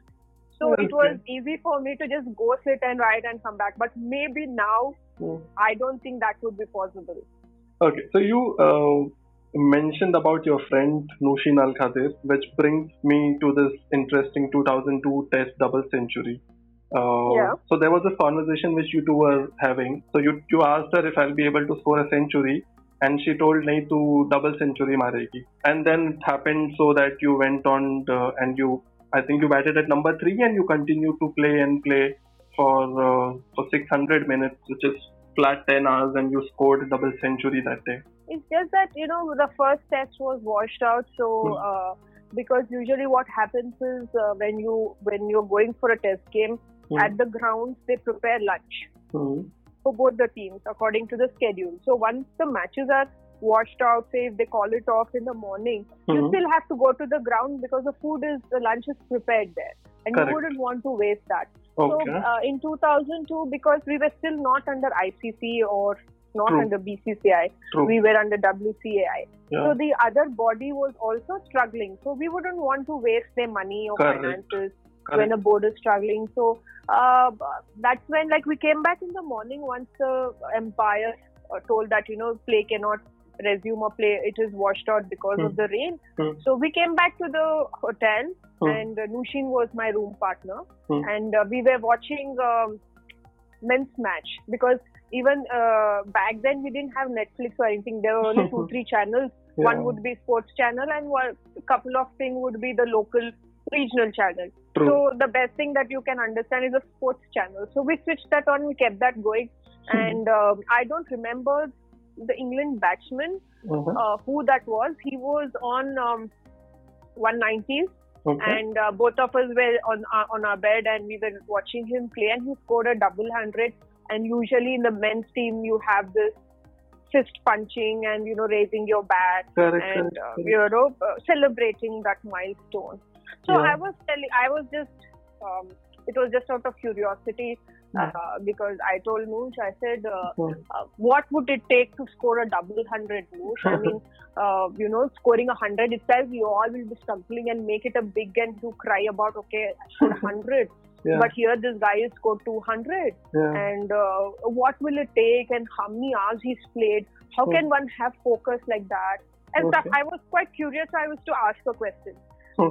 So it was easy for me to just go sit and write and come back. But maybe now, I don't think that would be possible. Okay, so you mentioned about your friend Nooshin Al Khadeer, which brings me to this interesting 2002 Test double century. So there was this conversation which you two were having. So you asked her if I'll be able to score a century. And she told Neetu double century maregi. And then it happened so that you went on and you, I think you batted at number 3 and you continued to play for 600 minutes, which is flat 10 hours, and you scored a double century that day. It's just that, you know, the first test was washed out. So because usually what happens is when you're going for a test game, at the grounds they prepare lunch for both the teams according to the schedule. So once the matches are washed out, say if they call it off in the morning, you still have to go to the ground because the lunch is prepared there. And you wouldn't want to waste that. Okay. So in 2002, because we were still not under ICC or not under BCCI, we were under WCAI. Yeah. So the other body was also struggling. So we wouldn't want to waste their money or finances when a board is struggling. So that's when, like, we came back in the morning once the umpire told that, you know, play cannot resume or play, it is washed out because of the rain. So we came back to the hotel and Nooshin was my room partner and we were watching men's match because even back then we didn't have Netflix or anything. There were only 2-3 channels. Yeah. One would be sports channel and one couple of things would be the local regional channel. So the best thing that you can understand is a sports channel. So we switched that on, we kept that going and I don't remember the England batsman, who that was. He was on 190s and both of us were on our bed and we were watching him play and he scored a double 100. And usually in the men's team you have this fist punching and, you know, raising your bat and you know, celebrating that milestone. So I was just it was just out of curiosity. Because I told Noosh, I said, what would it take to score a double 100, Noosh? I mean, you know, scoring 100 itself, you all will be stumbling and make it a big and you cry about, okay, I scored 100. But here this guy has scored 200. And what will it take and how many hours he's played? How can one have focus like that? And stuff. I was quite curious. I was to ask her questions.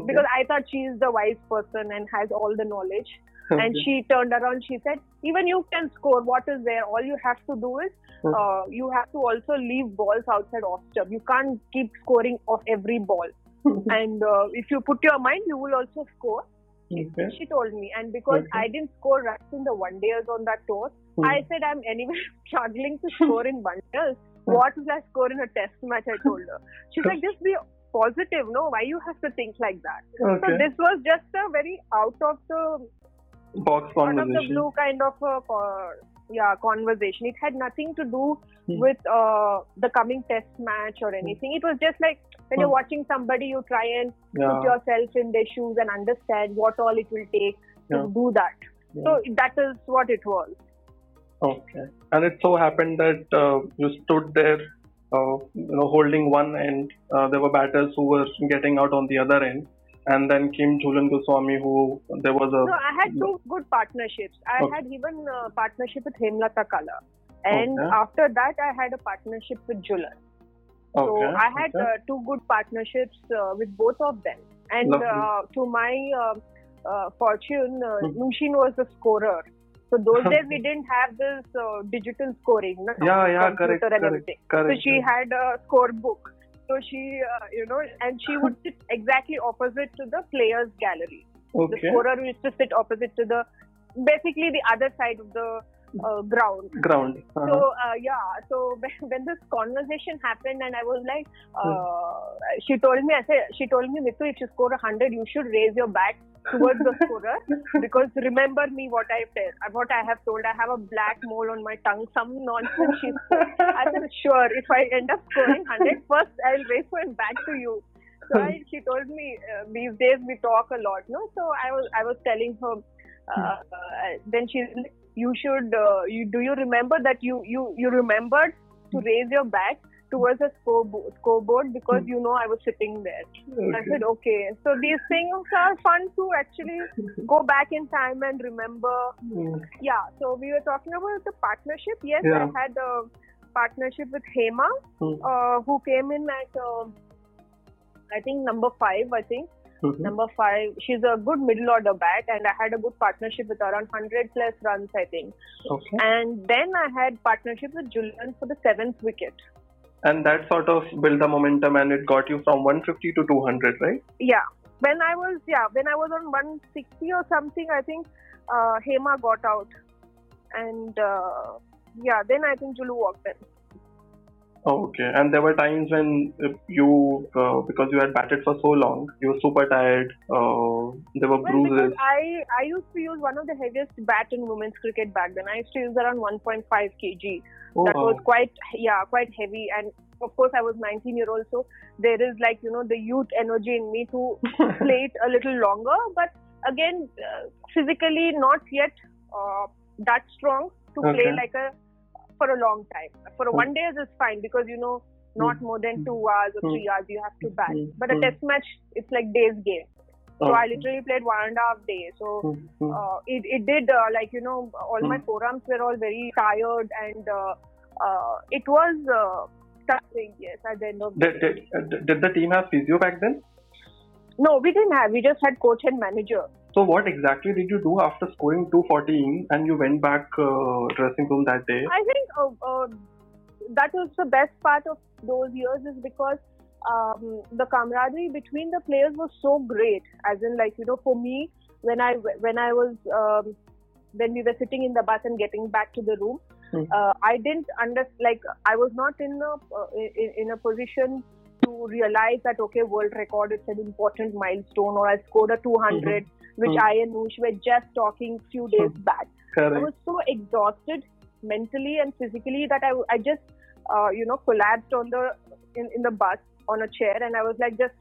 Because I thought she is the wise person and has all the knowledge. And she turned around, she said, even you can score, what is there? All you have to do is, you have to also leave balls outside off stump. You can't keep scoring off every ball. And if you put your mind, you will also score. She told me. And because I didn't score runs in the one days on that tour, I said, I'm anyway struggling to score in one days. What will I score in a test match, I told her. She's like, just be positive, no? Why you have to think like that? So this was just a very out of the box conversation. Out of the blue kind of conversation. It had nothing to do with the coming test match or anything. It was just like when you're watching somebody, you try and put yourself in their shoes and understand what all it will take to do that. So that is what it was. Okay. And it so happened that you stood there holding one end. There were batters who were getting out on the other end. And then came Jhulan Goswami, who there was a... No, I had two good partnerships. I had even a partnership with Hemlata Kala. And after that, I had a partnership with Jhulan. So I had two good partnerships with both of them. And to my fortune, Nooshin was the scorer. So those days, we didn't have this digital scoring. So she had a scorebook. So she, and she would sit exactly opposite to the players' gallery. Okay. The scorer used to sit opposite to basically the other side of the ground. So, so when this conversation happened and I was like, she told me, Mithu, if you score 100, you should raise your bat towards the scorer because remember me what I have told. I have a black mole on my tongue. Some nonsense she said. I said, sure, if I end up scoring 100 first, I'll race one back to you. So she told me these days we talk a lot, no? So I was telling her. Then she said, you should. Do you remember that you remembered to raise your bat towards a scoreboard because you know I was sitting there. Okay. I said okay. So these things are fun to actually go back in time and remember. Yeah. So we were talking about the partnership. Yes, yeah. I had a partnership with Kema, who came in at I think number 5. Mm-hmm. Number 5, she's a good middle order bat and I had a good partnership with her on 100 plus runs I think. Okay. And then I had partnership with Jhulan for the 7th wicket. And that sort of built the momentum and it got you from 150 to 200, right? Yeah. When I was on 160 or something I think Kema got out and then I think Jhulu walked in. Okay, and there were times when you, because you had batted for so long, you were super tired, there were bruises. I used to use one of the heaviest bat in women's cricket back then. I used to use around 1.5 kg. Oh, that was quite heavy. And of course, I was 19-year-old, so there is the youth energy in me to play it a little longer. But again, physically not yet that strong to play like a... for a long time. For 1 days is fine because not more than 2 hours or 3 hours you have to bat. But a test match, it's like days game. So I literally played 1.5 days. So it did all my forearms were all very tired and it was tiring. Yes, at the end of the day. Did the team have physio back then? No, we didn't have. We just had coach and manager. So what exactly did you do after scoring 214 and you went back dressing room that day? I think that was the best part of those years is because the camaraderie between the players was so great. As in for me, when I was, when we were sitting in the bus and getting back to the room, I didn't I was not in a position to realize that world record, it's an important milestone, or I scored a 200, which I and Noosh were just talking few days back. Correct. I was so exhausted mentally and physically that I just collapsed on the in the bus on a chair, and I was just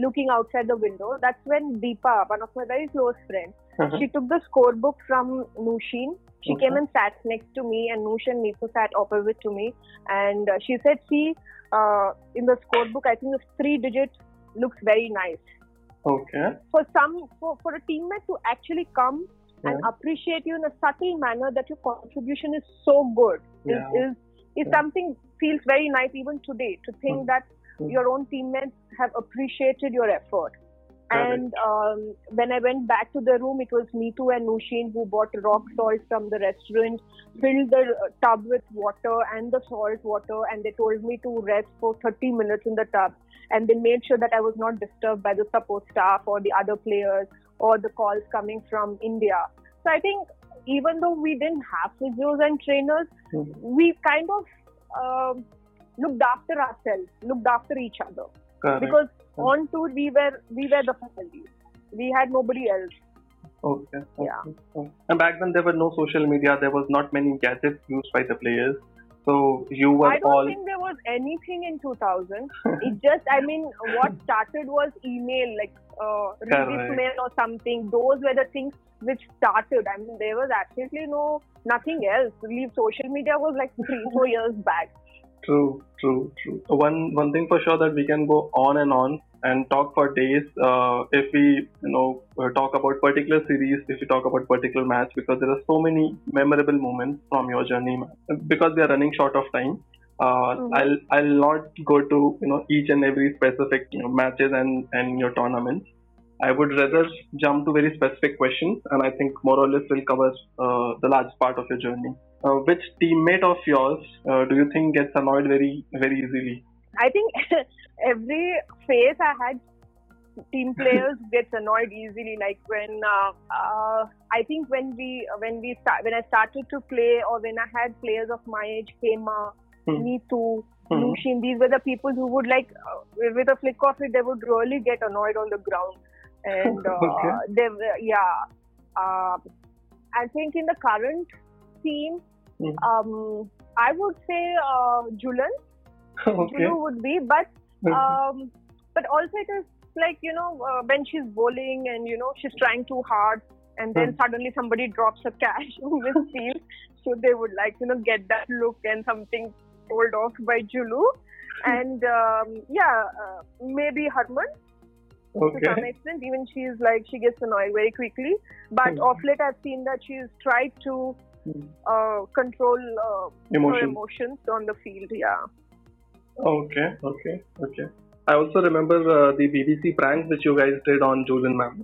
looking outside the window. That's when Deepa, one of my very close friends, she took the scorebook from Nooshin. She came and sat next to me, and Noosh and Meetu sat opposite to me, and she said, see, in the scorebook, I think the 3-digit looks very nice. Okay. For a teammate to actually come and appreciate you in a subtle manner that your contribution is so good is something feels very nice even today. To think that your own teammates have appreciated your effort. And when I went back to the room, it was Meetu and Nooshin who bought rock salt from the restaurant, filled the tub with water and the salt water, and they told me to rest for 30 minutes in the tub. And they made sure that I was not disturbed by the support staff or the other players or the calls coming from India. So I think even though we didn't have physios and trainers, we kind of looked after ourselves, looked after each other. Correct. Because on tour we were the family. We had nobody else. Okay. Yeah. Okay. And back then there were no social media. There was not many gadgets used by the players. So you were all. I don't think there was anything in 2000. It just what started was email, release mail or something. Those were the things which started. There was absolutely nothing else. Social media was 3-4 years back. True. One thing for sure that we can go on and talk for days if we talk about particular series, if we talk about particular match, because there are so many memorable moments from your journey. Because we are running short of time, I'll not go to each and every specific matches and your tournaments. I would rather jump to very specific questions, and I think more or less will cover the large part of your journey. Which teammate of yours do you think gets annoyed very, very easily? I think every phase I had, team players gets annoyed easily. Like when I started to play, or when I had players of my age, Kema, Meetu, Lushin, these were the people who would with a flick of it, they would really get annoyed on the ground. And okay. I think in the current scene, I would say Jhulan would be, but also it is like, you know, when she's bowling and, you know, she's trying too hard and then suddenly somebody drops a catch with seal. So they would like, you know, get that look and something told off by Julu. And maybe Harman. Okay. To some extent, even she's like, she gets annoyed very quickly. But off late, I've seen that she's tried to control her emotions on the field. Yeah. Okay. I also remember the BBC prank which you guys did on Jhulan ma'am.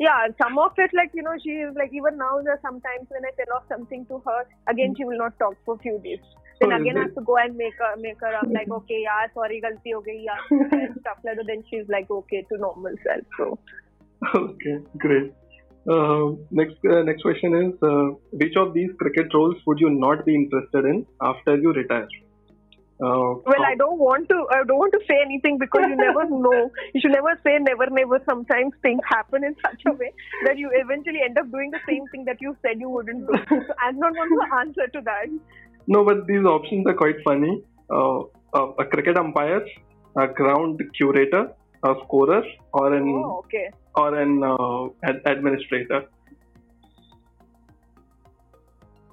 Yeah, some of it, like, you know, she is like, even now, sometimes when I tell off something to her, again, she will not talk for a few days. Then again, I have to go and make her up, like, okay, yeah, sorry, galti ho gayi, yeah, and stuff like that. Then she's like, okay, to normal self. So. Okay, great. Next question is, which of these cricket roles would you not be interested in after you retire? I don't want to say anything because you never know. You should never say never. Sometimes things happen in such a way that you eventually end up doing the same thing that you said you wouldn't do. So I'm not going to answer to that. No, but these options are quite funny. A cricket umpire, a ground curator, a scorer, or an administrator.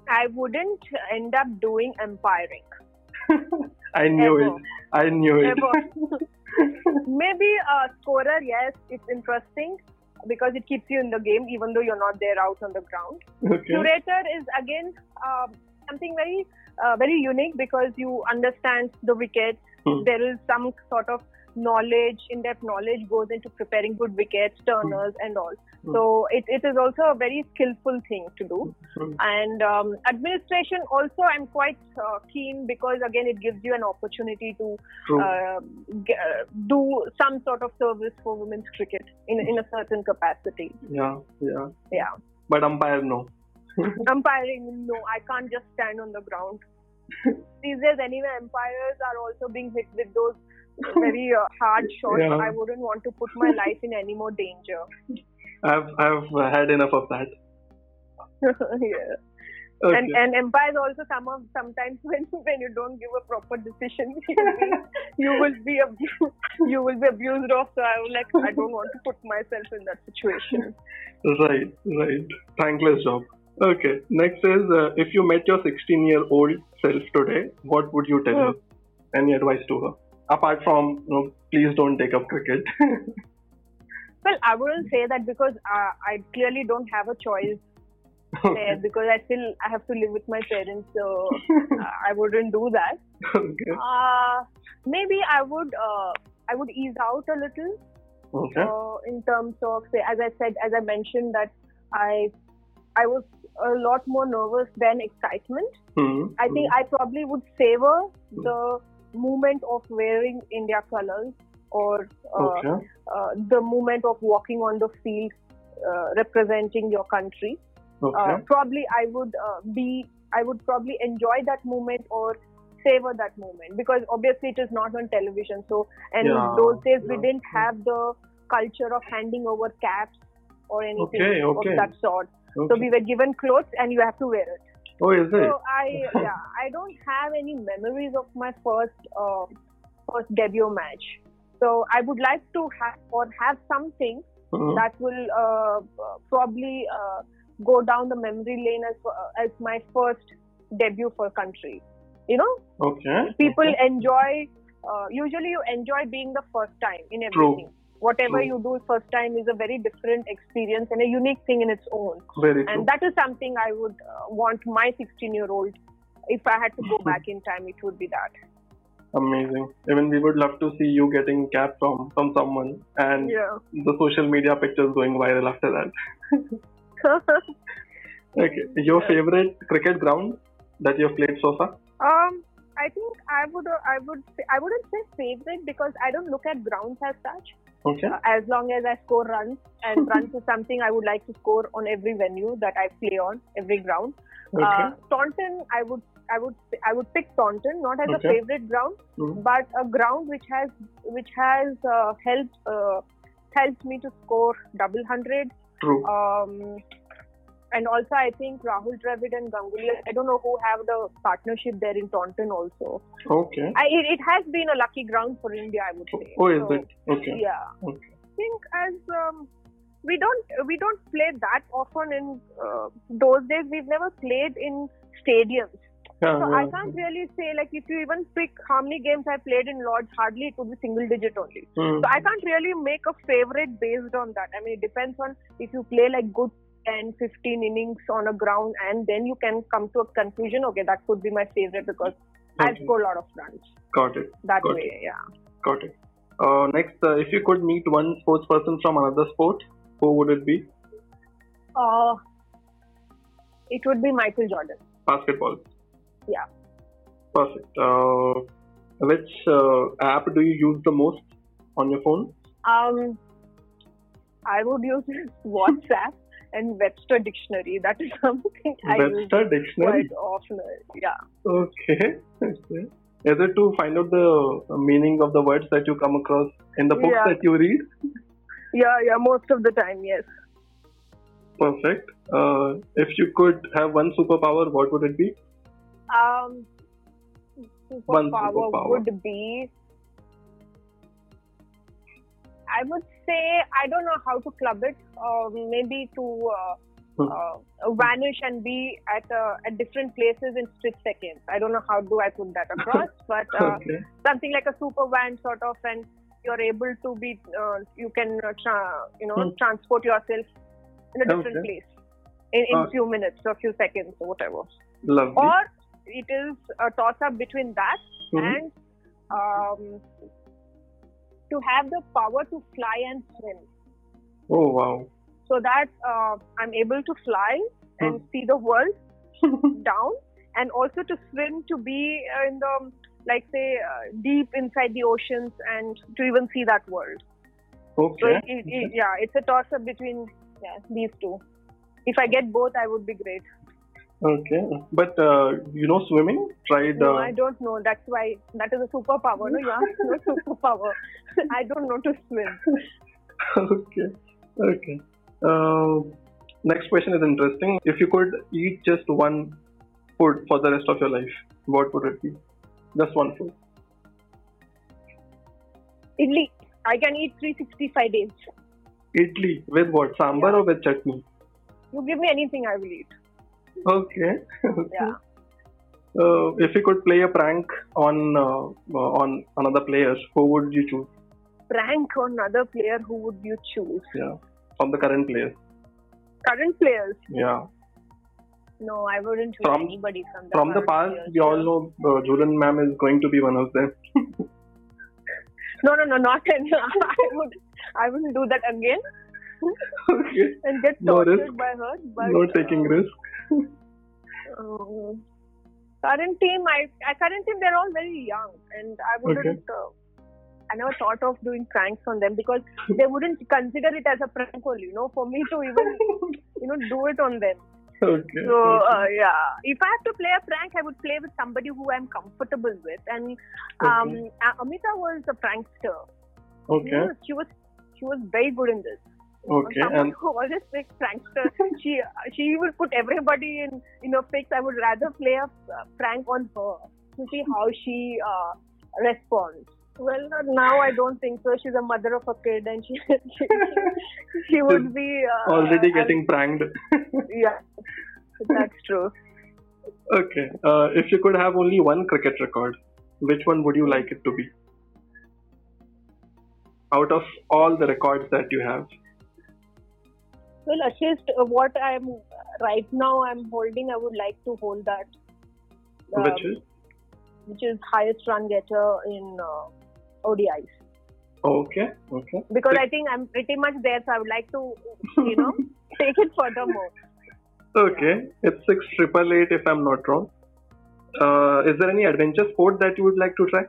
I wouldn't end up doing umpiring. I knew it. Maybe a scorer, yes, it's interesting because it keeps you in the game even though you're not there out on the ground. Okay. Curator is again something very, very unique because you understand the wicket. There is some sort of knowledge, in-depth knowledge goes into preparing good wickets, turners and all. So it is also a very skillful thing to do. And administration also I'm quite keen because again it gives you an opportunity to do some sort of service for women's cricket in a certain capacity. Yeah. But umpire, no. Umpiring, no. I can't just stand on the ground. These days anyway, umpires are also being hit with those very hard shots. Yeah. I wouldn't want to put my life in any more danger. I've had enough of that. Yeah. Okay. And umpires also sometimes when you don't give a proper decision, you will be abused of. So I was like, I don't want to put myself in that situation. Right. Thankless job. Okay. Next is if you met your 16-year-old self today, what would you tell her? Any advice to her? Apart from, you know, please don't take up cricket. Well, I wouldn't say that because I clearly don't have a choice there because I have to live with my parents, so I wouldn't do that. Okay. Maybe I would ease out a little. Okay. In terms of, say, as I mentioned that I was a lot more nervous than excitement. I think I probably would savor the movement of wearing India colors or the movement of walking on the field representing your country. Probably I would probably enjoy that moment or savor that moment because obviously it is not on television. So, and those days we didn't have the culture of handing over caps or anything of that sort. So we were given clothes and you have to wear it. Oh, is it? So I don't have any memories of my first debut match. So I would like to have something that will probably go down the memory lane as my first debut for country. You know? Okay. People enjoy, usually you enjoy being the first time in everything. True. Whatever you do first time is a very different experience and a unique thing in its own. Very true. And that is something I would want my 16-year-old, if I had to go back in time, it would be that. Amazing. Even we would love to see you getting cap from someone and the social media pictures going viral after that. Okay. Your favorite cricket ground that you have played so far? I think I wouldn't say favorite because I don't look at grounds as such. Okay. As long as I score runs, and runs is something I would like to score on every venue that I play on, every ground. Okay. Taunton, I would pick Taunton, not as a favorite ground, but a ground which has helped helped me to score double hundred. True. And also, I think Rahul Dravid and Ganguly, I don't know who have the partnership there in Taunton also. Okay. It has been a lucky ground for India, I would say. Oh, is it? Okay. Yeah. Okay. I think as we don't play that often in those days. We've never played in stadiums. Yeah, so I can't really say, like, if you even pick how many games I played in Lords, hardly it would be single digit only. Mm. So I can't really make a favorite based on that. I mean, it depends on if you play like good 10, 15 innings on a ground, and then you can come to a conclusion, okay, that could be my favorite because I score a lot of runs. Got it. That Got way, it. Yeah. Got it. Next, if you could meet one sports person from another sport, who would it be? It would be Michael Jordan. Basketball. Yeah. Perfect. Which app do you use the most on your phone? I would use WhatsApp and Webster Dictionary. That is something I use quite often. Yeah. Okay. Is it to find out the meaning of the words that you come across in the books that you read? Yeah, most of the time, yes. Perfect. If you could have one superpower, what would it be? Superpower would be, I would say, I don't know how to club it. Maybe to vanish and be at different places in split seconds. I don't know how do I put that across, but something like a super van sort of, and you're able to be, you can, transport yourself in a different place in few minutes or few seconds or whatever. Lovely. Or it is a toss-up between that and to have the power to fly and swim. Oh, wow. So that I'm able to fly and see the world down, and also to swim, to be in the, deep inside the oceans and to even see that world. Okay. So it's a toss-up between these two. If I get both, I would be great. Okay, but you know swimming? No, I don't know. That's why that is a superpower. No, you asked me a superpower. I don't know to swim. Okay. Next question is interesting. If you could eat just one food for the rest of your life, what would it be? Just one food. Idli. I can eat 365 days. Idli with what? Sambar or with chutney? You give me anything, I will eat. Okay. Yeah. If you could play a prank on another player, who would you choose? Prank on another player, who would you choose? Yeah, from the current players. Current players? Yeah. No, I wouldn't choose anybody from the past. From the past, we all know Jhulan ma'am is going to be one of them. No, not any. I wouldn't do that again. Okay. And get tortured by her. But, no taking risk. Current team, I they're all very young, and I wouldn't. I never thought of doing pranks on them because they wouldn't consider it as a prank only, for me to even, do it on them. Okay. So, if I have to play a prank, I would play with somebody who I'm comfortable with. And Amita was a prankster. Okay. She was very good in this. Okay. Someone who always makes prankster. She would put everybody in her fix. I would rather play a prank on her to see how she responds. Well, now I don't think so. She's a mother of a kid, and she would be already getting pranked. Yeah, that's true. Okay. If you could have only one cricket record, which one would you like it to be? Out of all the records that you have. Well, at least what I'm right now I'm holding, I would like to hold that. Which is highest run getter in ODIs. Okay. Because I think I'm pretty much there, so I would like to, take it furthermore. Okay, it's 688 if I'm not wrong. Is there any adventure sport that you would like to try?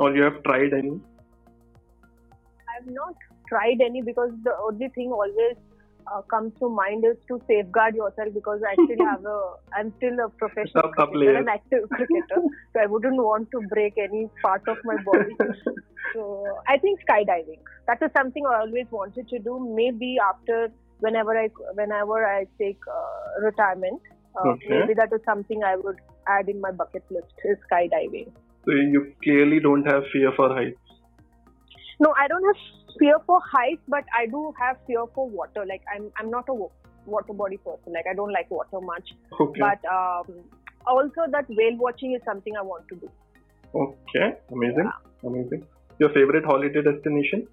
Or you have tried any? I've not tried any because the only thing always comes to mind is to safeguard yourself, because I still I'm still a professional cricketer, an active cricketer, so I wouldn't want to break any part of my body. So I think skydiving, that is something I always wanted to do. Maybe after whenever I take retirement, maybe that is something I would add in my bucket list is skydiving. So you clearly don't have fear for heights. No, I don't have fear for heights, but I do have fear for water. Like I'm not a water body person. Like I don't like water much. Okay. But also that whale watching is something I want to do. Okay, amazing, yeah. Amazing. Your favorite holiday destination?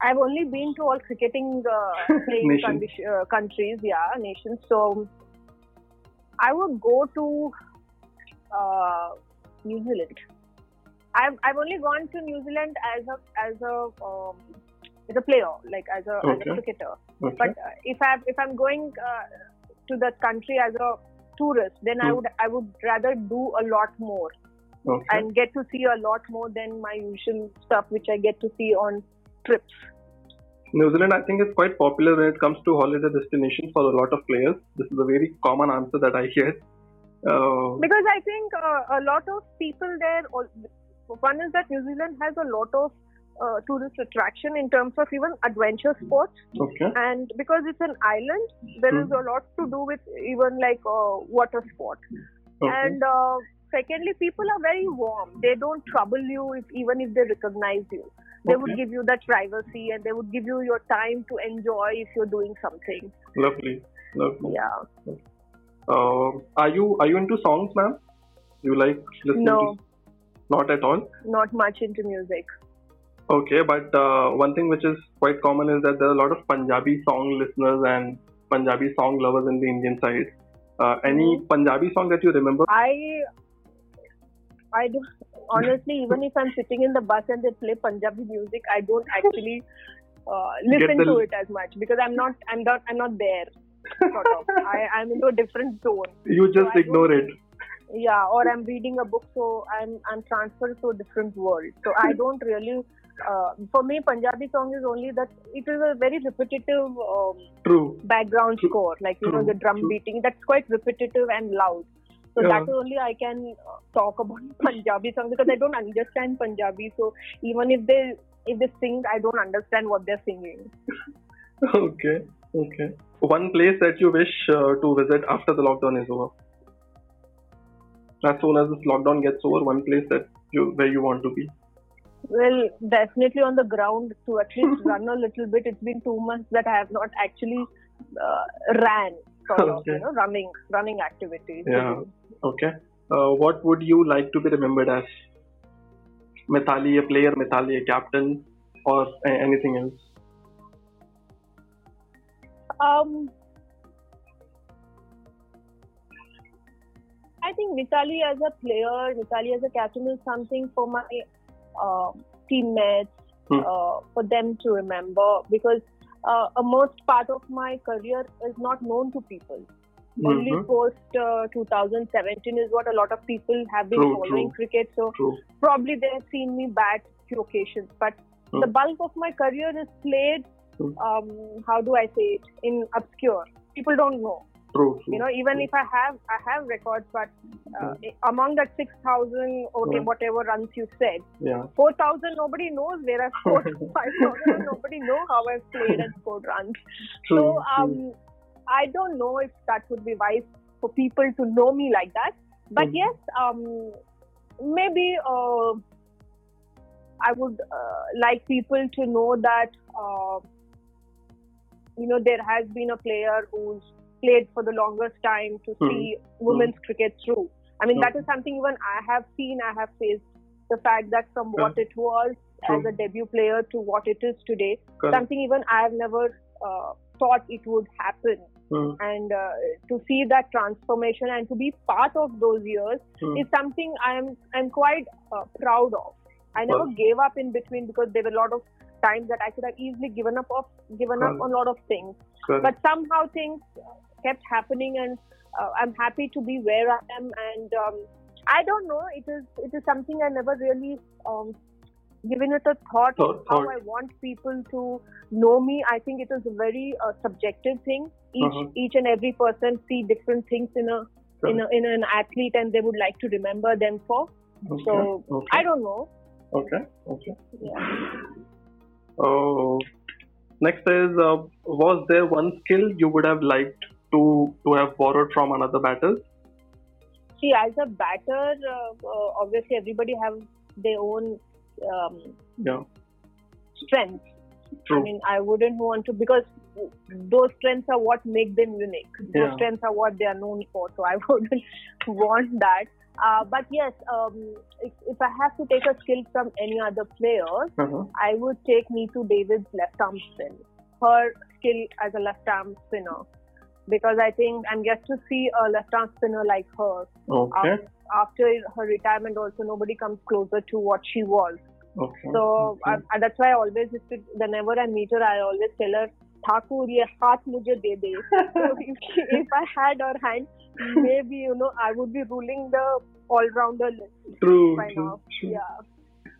I've only been to all cricketing countries, yeah, nations. So I would go to New Zealand. I've only gone to New Zealand as a player, like as a cricketer. Okay. But if I'm going to that country as a tourist, then I would rather do a lot more and get to see a lot more than my usual stuff, which I get to see on trips. New Zealand, I think, is quite popular when it comes to holiday destinations for a lot of players. This is a very common answer that I hear. Because I think a lot of people there, one is that New Zealand has a lot of tourist attraction in terms of even adventure sports. Okay. And because it's an island, there is a lot to do with even like water sport. Okay. And secondly, people are very warm. They don't trouble you even if they recognize you. They would give you that privacy and they would give you your time to enjoy if you're doing something. Lovely, lovely. Yeah. Lovely. Are you into songs, ma'am? You like listening to? Not at all? Not much into music. Okay, but one thing which is quite common is that there are a lot of Punjabi song listeners and Punjabi song lovers in the Indian side. Any Punjabi song that you remember? I do. Honestly, even if I'm sitting in the bus and they play Punjabi music, I don't actually listen to it as much because I'm not there. Sort of. I'm into a different zone. You just ignore it. Yeah, or I'm reading a book, so I'm transferred to a different world. So I don't really. For me, Punjabi song is only that it is a very repetitive background score, like you know the drum beating. That's quite repetitive and loud. So that only I can talk about Punjabi song because I don't understand Punjabi. So even if they sing, I don't understand what they're singing. Okay. One place that you wish to visit after the lockdown is over. As soon as this lockdown gets over, one place that where you want to be. Well, definitely on the ground to at least run a little bit. It's been 2 months that I have not actually ran. Running activities. Yeah. Okay. What would you like to be remembered as? Mithali, a player, Mithali, a captain, or anything else? I think Mithali as a player, Mithali as a captain is something for my teammates, for them to remember, because most part of my career is not known to people. Only post 2017 is what a lot of people have been following cricket, so probably they have seen me bat few occasions, but the bulk of my career is played how do I say it? In obscure. People don't know. True. You know, even if I have records, but among that 6,000, whatever runs you said, 4,000 nobody knows where I've scored, 5,000 nobody know how I've played and scored runs. True. I don't know if that would be wise for people to know me like that. But yes, maybe I would like people to know that there has been a player who's played for the longest time to see women's cricket through. I mean, that is something even I have seen, I have faced the fact that from what it was as a debut player to what it is today, something even I have never thought it would happen. And to see that transformation and to be part of those years is something I'm quite proud of. I never gave up in between, because there were a lot of times that I could have easily given up on a lot of things. But somehow things kept happening, and I'm happy to be where I am. And I don't know, it is something I never really Given it a thought. How I want people to know me, I think it is a very subjective thing. Each and every person see different things in an athlete, and they would like to remember them for. Okay. So I don't know. Okay. Yeah. Next is, was there one skill you would have liked to have borrowed from another batter? See, as a batter, obviously everybody have their own strengths. True. I mean, I wouldn't want to, because those strengths are what make them unique. Those strengths are what they are known for, so I wouldn't want that. But yes, if I have to take a skill from any other player, I would take Neetu David's left-arm spin. Her skill as a left-arm spinner. Because I think I'm yet to see a left-arm spinner like her. Okay. After her retirement also, nobody comes closer to what she was. Okay. So that's why I always, whenever I meet her, I always tell her, Thakur, ye haath mujhe de de. So if I had her hand, maybe, I would be ruling the all-rounder list. True. By now. True. Yeah.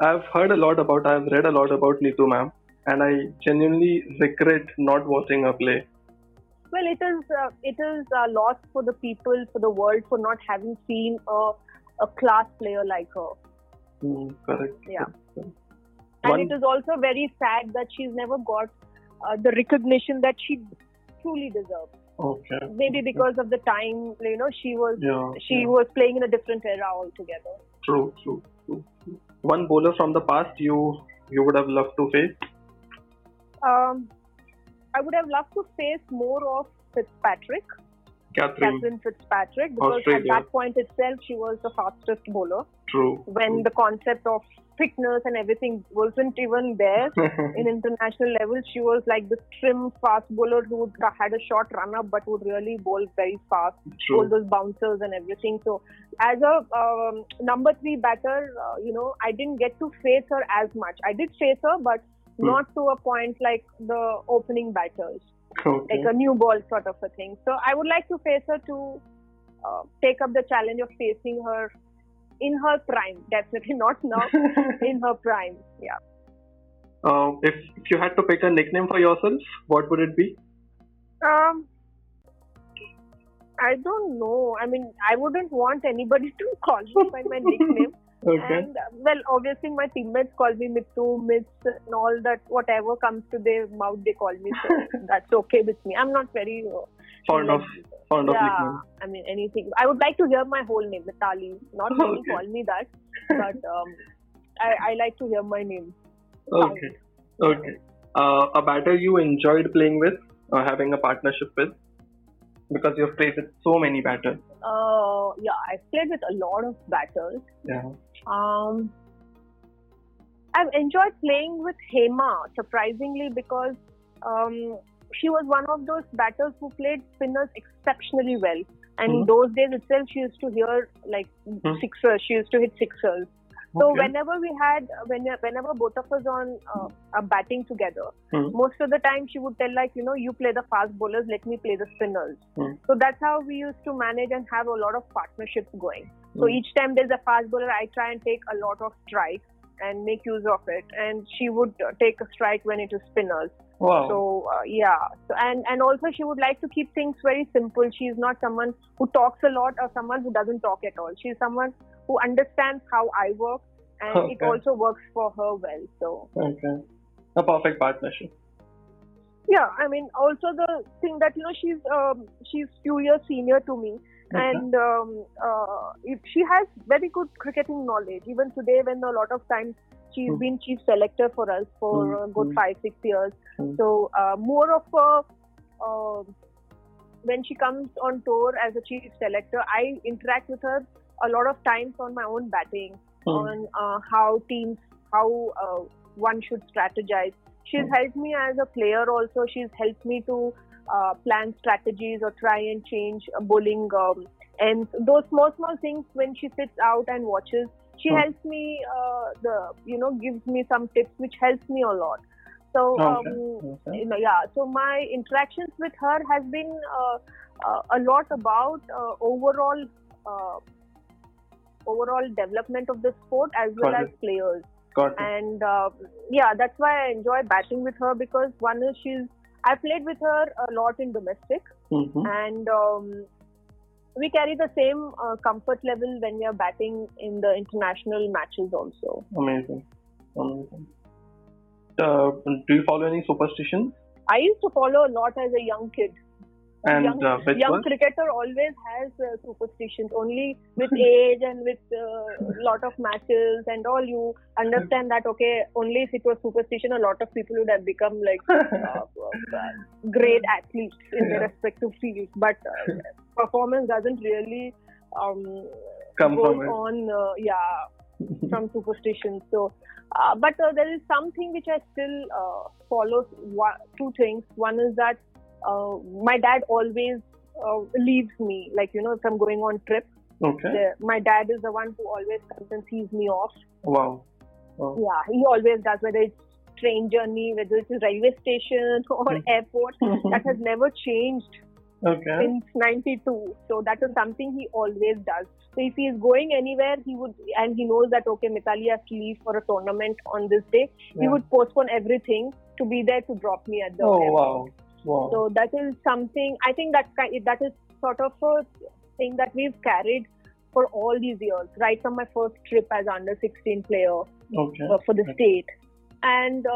I've read a lot about Neetu ma'am, and I genuinely regret not watching her play. Well, it is loss for the people, for the world, for not having seen a class player like her. Correct. Yeah. Correct. And it is also very sad that she's never got the recognition that she truly deserves. Okay. Maybe because of the time, she was playing in a different era altogether. True. One bowler from the past you would have loved to face? I would have loved to face more of Fitzpatrick. Catherine Fitzpatrick, because Australia. At that point itself, she was the fastest bowler. True. When the concept of fitness and everything wasn't even there in international level, she was like the trim fast bowler who had a short run-up but would really bowl very fast, all those bouncers and everything. So, as a number 3 batter, I didn't get to face her as much. I did face her, but not to a point like the opening batters. Okay. Like a new ball sort of a thing. So I would like to face her to take up the challenge of facing her in her prime. Definitely not now, in her prime. Yeah. If you had to pick a nickname for yourself, what would it be? I don't know. I mean, I wouldn't want anybody to call me by my nickname. Okay. And obviously my teammates call me Meetu, Miss, and all that. Whatever comes to their mouth, they call me. So that's okay with me. I'm not very fond of nickname. I mean, anything. I would like to hear my whole name, Mithali. Not many call me that, but I like to hear my name. Okay. Okay. A batter you enjoyed playing with, or having a partnership with, because you've played with so many batters. I've played with a lot of batters. Yeah. I've enjoyed playing with Kema, surprisingly, because she was one of those batters who played spinners exceptionally well. And in those days itself, she used to hear sixers. She used to hit sixers. So whenever both of us are batting together, most of the time she would tell you play the fast bowlers, let me play the spinners. So that's how we used to manage and have a lot of partnerships going. So each time there's a fast bowler, I try and take a lot of strikes and make use of it. And she would take a strike when it is spinners. Wow. So, So, and also she would like to keep things very simple. She is not someone who talks a lot or someone who doesn't talk at all. She is someone who understands how I work, and it also works for her well. So, okay. A perfect partnership. Yeah, I mean, also the thing that, she's few years senior to me. Okay. And she has very good cricketing knowledge. Even today, when a lot of times she's been chief selector for us for a good 5-6 years. So, more of a... when she comes on tour as a chief selector, I interact with her a lot of times on my own batting, on how one should strategize. She's helped me as a player also. She's helped me to plan strategies or try and change bowling. And those small things, when she sits out and watches, she helps me, gives me some tips which helps me a lot. So, so my interactions with her has been a lot about overall development of the sport as well as players. Got it. And yeah, that's why I enjoy batting with her, because one is I played with her a lot in domestic, mm-hmm. and we carry the same comfort level when we are batting in the international matches also. Amazing, amazing. Do you follow any superstitions? I used to follow a lot as a young kid. And young cricketer always has superstitions. Only with age and with lot of matches and all, you understand that okay, only if it was superstition, a lot of people would have become like great athletes in their respective fields. But performance doesn't really from superstitions. So, but there is something which I still follow. Two things. One is that. My dad always leaves me, like, you know, if I'm going on trip, my dad is the one who always comes and sees me off. Wow. Yeah, he always does, whether it's train journey, whether it's railway station or airport, that has never changed since 92. So that is something he always does. So if he is going anywhere, he would, and he knows that, okay, Mithali has to leave for a tournament on this day, he would postpone everything to be there to drop me at the airport. Wow. Wow. So that is something, I think that is sort of a thing that we've carried for all these years, right from my first trip as under 16 player for the state. And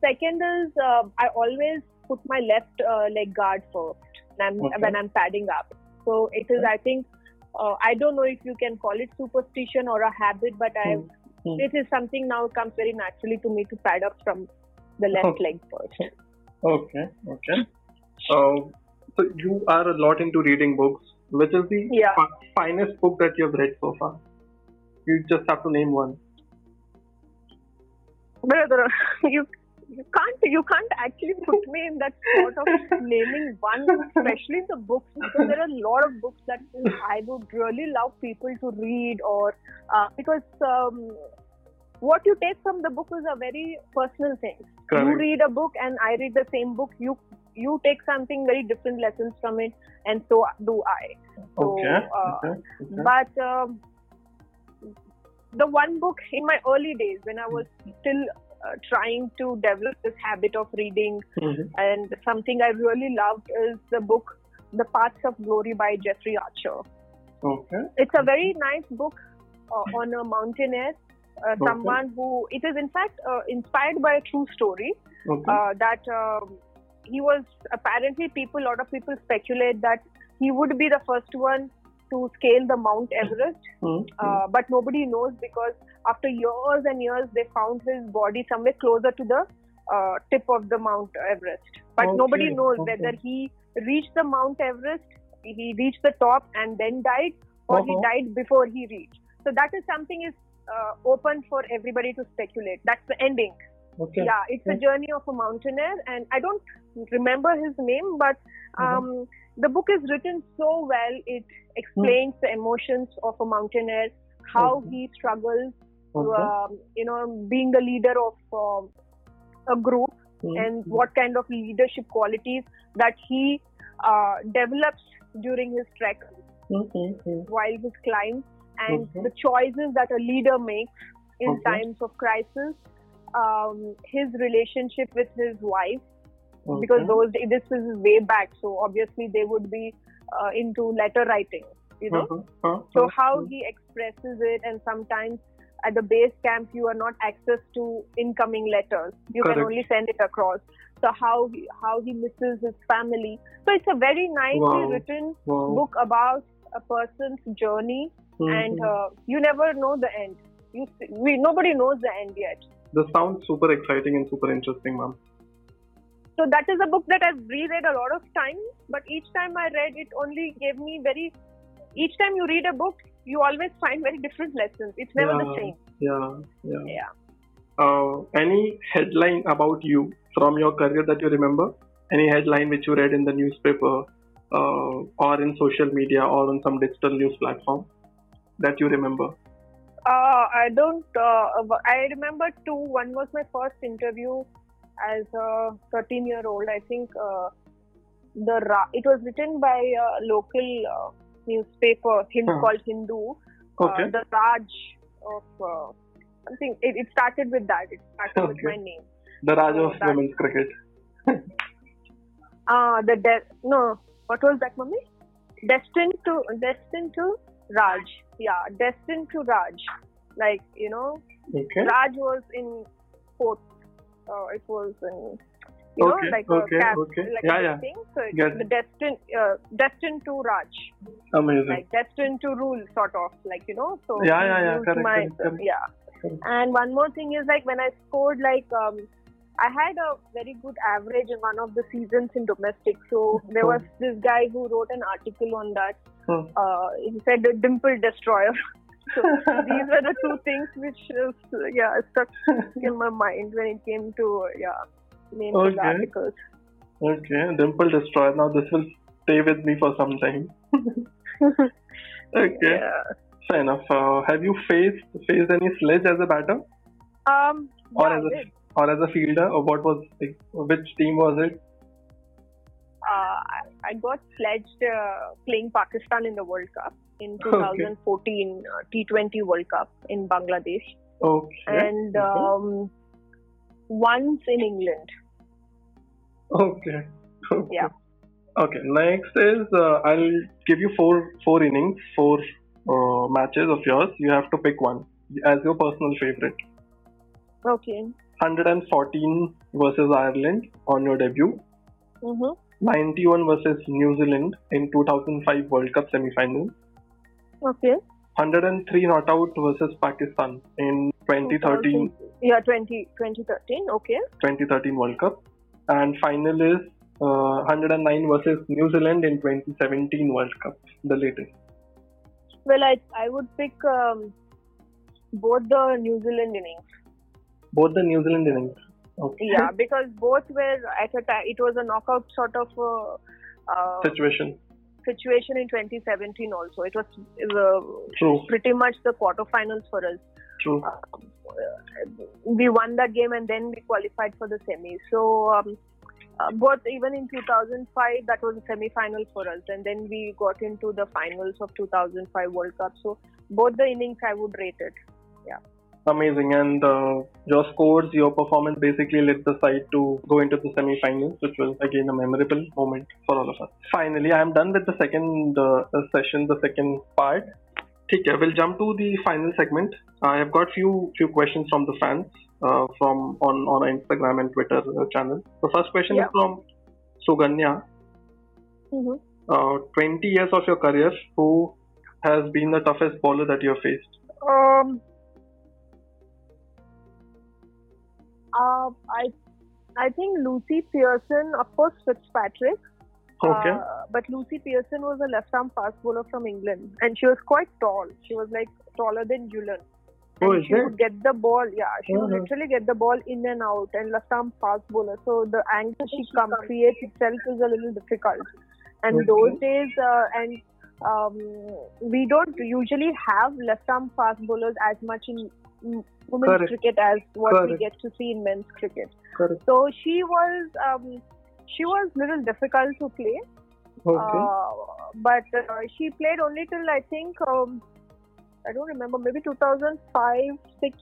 second is, I always put my left leg guard first when I'm padding up. So it is, I think, I don't know if you can call it superstition or a habit, but it is something now comes very naturally to me to pad up from the left leg first. Okay. So you are a lot into reading books. Which is the finest book that you have read so far? You just have to name one. Brother, you can't actually put me in that sort of naming one, especially in the books, because there are a lot of books that I would really love people to read, or because. What you take from the book is a very personal thing. Correct. You read a book and I read the same book. You take something very different lessons from it, and so do I. But the one book in my early days when I was still trying to develop this habit of reading, and something I really loved is the book The Paths of Glory by Jeffrey Archer. Okay. It's a very nice book on a mountaineer. Someone who, it is in fact inspired by a true story that he was apparently a lot of people speculate that he would be the first one to scale the Mount Everest, but nobody knows, because after years and years they found his body somewhere closer to the tip of the Mount Everest, but nobody knows whether he reached the Mount Everest, he reached the top and then died, or he died before he reached. So that is something is open for everybody to speculate. That's the ending. Yeah, it's a journey of a mountaineer, and I don't remember his name, but the book is written so well. It explains the emotions of a mountaineer, how he struggles, being the leader of a group, and what kind of leadership qualities that he develops during his trek while his climb. And the choices that a leader makes in times of crisis, his relationship with his wife, because this is way back, so obviously they would be into letter writing, you know. So how he expresses it, and sometimes at the base camp you are not access to incoming letters, you can only send it across. So how he misses his family. So it's a very nicely written book about a person's journey, and you never know the end. Nobody knows the end yet. This sounds super exciting and super interesting, ma'am. So that is a book that I've reread a lot of times, but each time I read it only gave me very... Each time you read a book, you always find very different lessons. It's never the same. Any headline about you from your career that you remember? Any headline which you read in the newspaper? Or in social media, or on some digital news platform that you remember? I remember two. One was my first interview as a 13-year-old. I think it was written by a local newspaper called Hindu. The Raj of I think it started with that. It started with my name. The Raj of women's cricket. What was that, mummy? Destined to Raj. Yeah, destined to Raj. Like, you know, okay. Raj was in fourth. It was in, you know, like a cap, like a thing. So it's the destined to Raj. Amazing. Like destined to rule, sort of. Like, you know, so correct. And one more thing is, like, when I scored, like, I had a very good average in one of the seasons in domestic. So there was this guy who wrote an article on that. He said the dimple destroyer. So these were the two things which stuck in my mind when it came to name of the articles. Okay, dimple destroyer. Now this will stay with me for some time. Okay, fair enough. Have you faced any sledge as a batter? Or as a fielder, or what was it? Which team was it? I got sledged playing Pakistan in the World Cup in 2014 T20 World Cup in Bangladesh. Okay. And once in England. Okay. Yeah. Okay. Next is I'll give you four innings, four matches of yours. You have to pick one as your personal favorite. Okay. 114 versus Ireland on your debut. Mm-hmm. 91 versus New Zealand in 2005 World Cup semi-final. Okay. 103 not out versus Pakistan in 2013. Yeah, 2013. Okay. 2013 World Cup. And final is 109 versus New Zealand in 2017 World Cup, the latest. Well, I would pick both the New Zealand innings. Both the New Zealand innings. Okay. Yeah, because both were at a time. It was a knockout sort of situation in 2017 also. It was pretty much the quarterfinals for us. True. We won that game and then we qualified for the semi. So both, even in 2005, that was a semi-final for us, and then we got into the finals of 2005 World Cup. So both the innings, I would rate it. Yeah. Amazing. And your scores, your performance basically led the side to go into the semi-finals, which was again a memorable moment for all of us. Finally, I am done with the second session, the second part. Okay, we'll jump to the final segment. I have got few questions from the fans from on our Instagram and Twitter channel. The first question is from Suganya. Mm-hmm. 20 years of your career, who has been the toughest bowler that you have faced? I think Lucy Pearson, of course Fitzpatrick. Okay. But Lucy Pearson was a left-arm fast bowler from England, and she was quite tall. She was like taller than Jhulan. Oh, is she would get the ball. Yeah, she would literally get the ball in and out, and left-arm fast bowler. So the angle she creates itself is a little difficult. And those days, we don't usually have left-arm fast bowlers as much in women's cricket as what we get to see in men's cricket. So she was little difficult to play, but she played only till I think I don't remember, maybe 2005-06.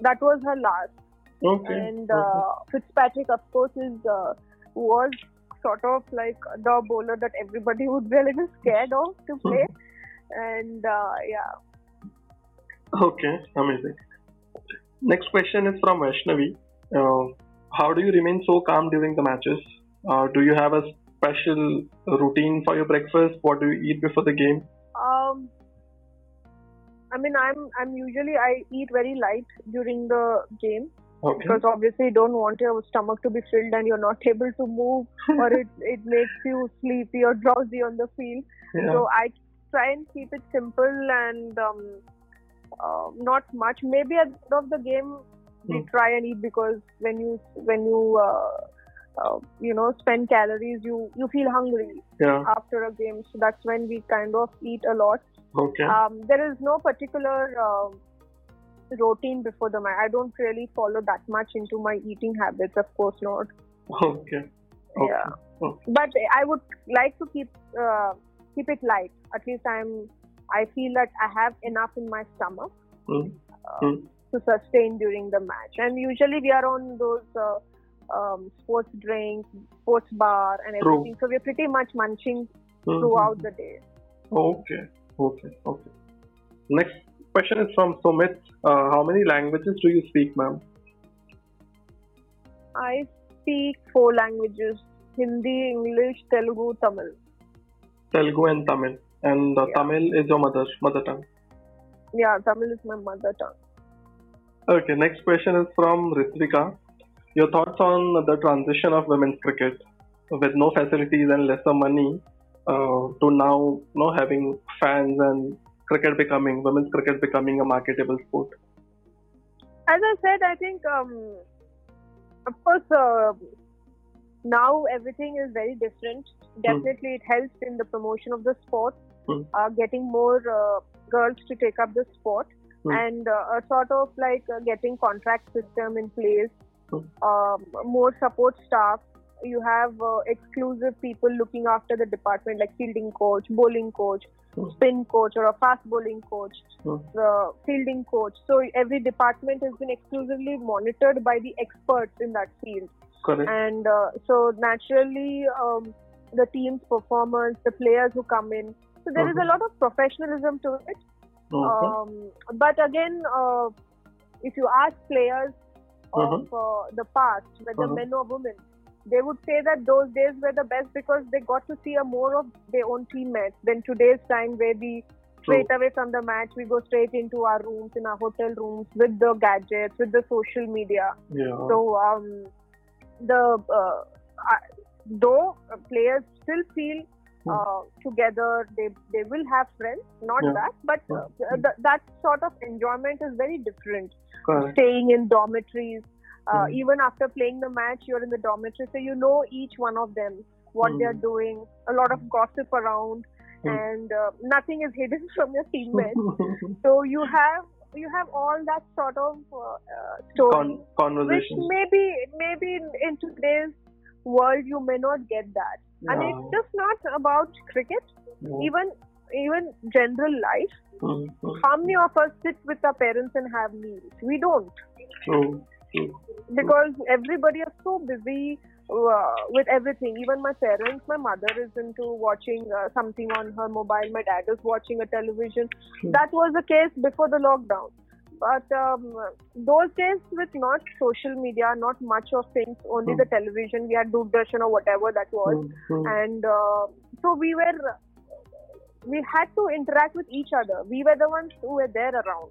That was her last. And Fitzpatrick, of course, was sort of like the bowler that everybody would be a little scared of to play, and Okay, amazing. Next question is from Vaishnavi. How do you remain so calm during the matches? Do you have a special routine for your breakfast? What do you eat before the game? I mean, I'm usually I eat very light during the game because obviously you don't want your stomach to be filled and you're not able to move or it makes you sleepy or drowsy on the field. Yeah. So I try and keep it simple and not much. Maybe at the end of the game we try and eat, because when you you know, spend calories, you feel hungry after a game. So that's when we kind of eat a lot. There is no particular routine before the match. I don't really follow that much into my eating habits. Of course not. But I would like to keep it light. At least I feel that I have enough in my stomach. to sustain during the match. And usually we are on those sports drinks, sports bar and everything. True. So we are pretty much munching throughout the day. Okay. Next question is from Sumit. How many languages do you speak, ma'am? I speak 4 languages. Hindi, English, Telugu, Tamil. Telugu and Tamil. And Tamil is your mother tongue? Yeah, Tamil is my mother tongue. Okay, next question is from Ritvika. Your thoughts on the transition of women's cricket with no facilities and lesser money to now, you know, having fans and women's cricket becoming a marketable sport? As I said, I think, of course, now everything is very different. Definitely it helps in the promotion of the sport, getting more girls to take up the sport, and a sort of like getting contract system in place, more support staff. You have exclusive people looking after the department like fielding coach, bowling coach, spin coach or a fast bowling coach, fielding coach. So every department has been exclusively monitored by the experts in that field. Correct. And so naturally the team's performers, the players who come in. So there is a lot of professionalism to it. But again, if you ask players of the past, whether men or women, they would say that those days were the best because they got to see a more of their own teammates than today's time where we straight away from the match, we go straight into our rooms, in our hotel rooms with the gadgets, with the social media. Yeah. So, though players still feel together, they will have friends, not that, but that sort of enjoyment is very different. Correct. Staying in dormitories. Even after playing the match, you're in the dormitory, so you know each one of them, what they're doing, a lot of gossip around, and nothing is hidden from your teammates. So you have all that sort of story, conversation, which maybe in today's world you may not get that. Yeah. And it's just not about cricket, even general life. How many of us sit with our parents and have meals? We don't. Because everybody is so busy with everything. Even my parents, my mother is into watching something on her mobile. My dad is watching a television. That was the case before the lockdown. But those days with not social media, not much of things, only the television. We had Doordarshan or whatever that was. And so we had to interact with each other. We were the ones who were there around.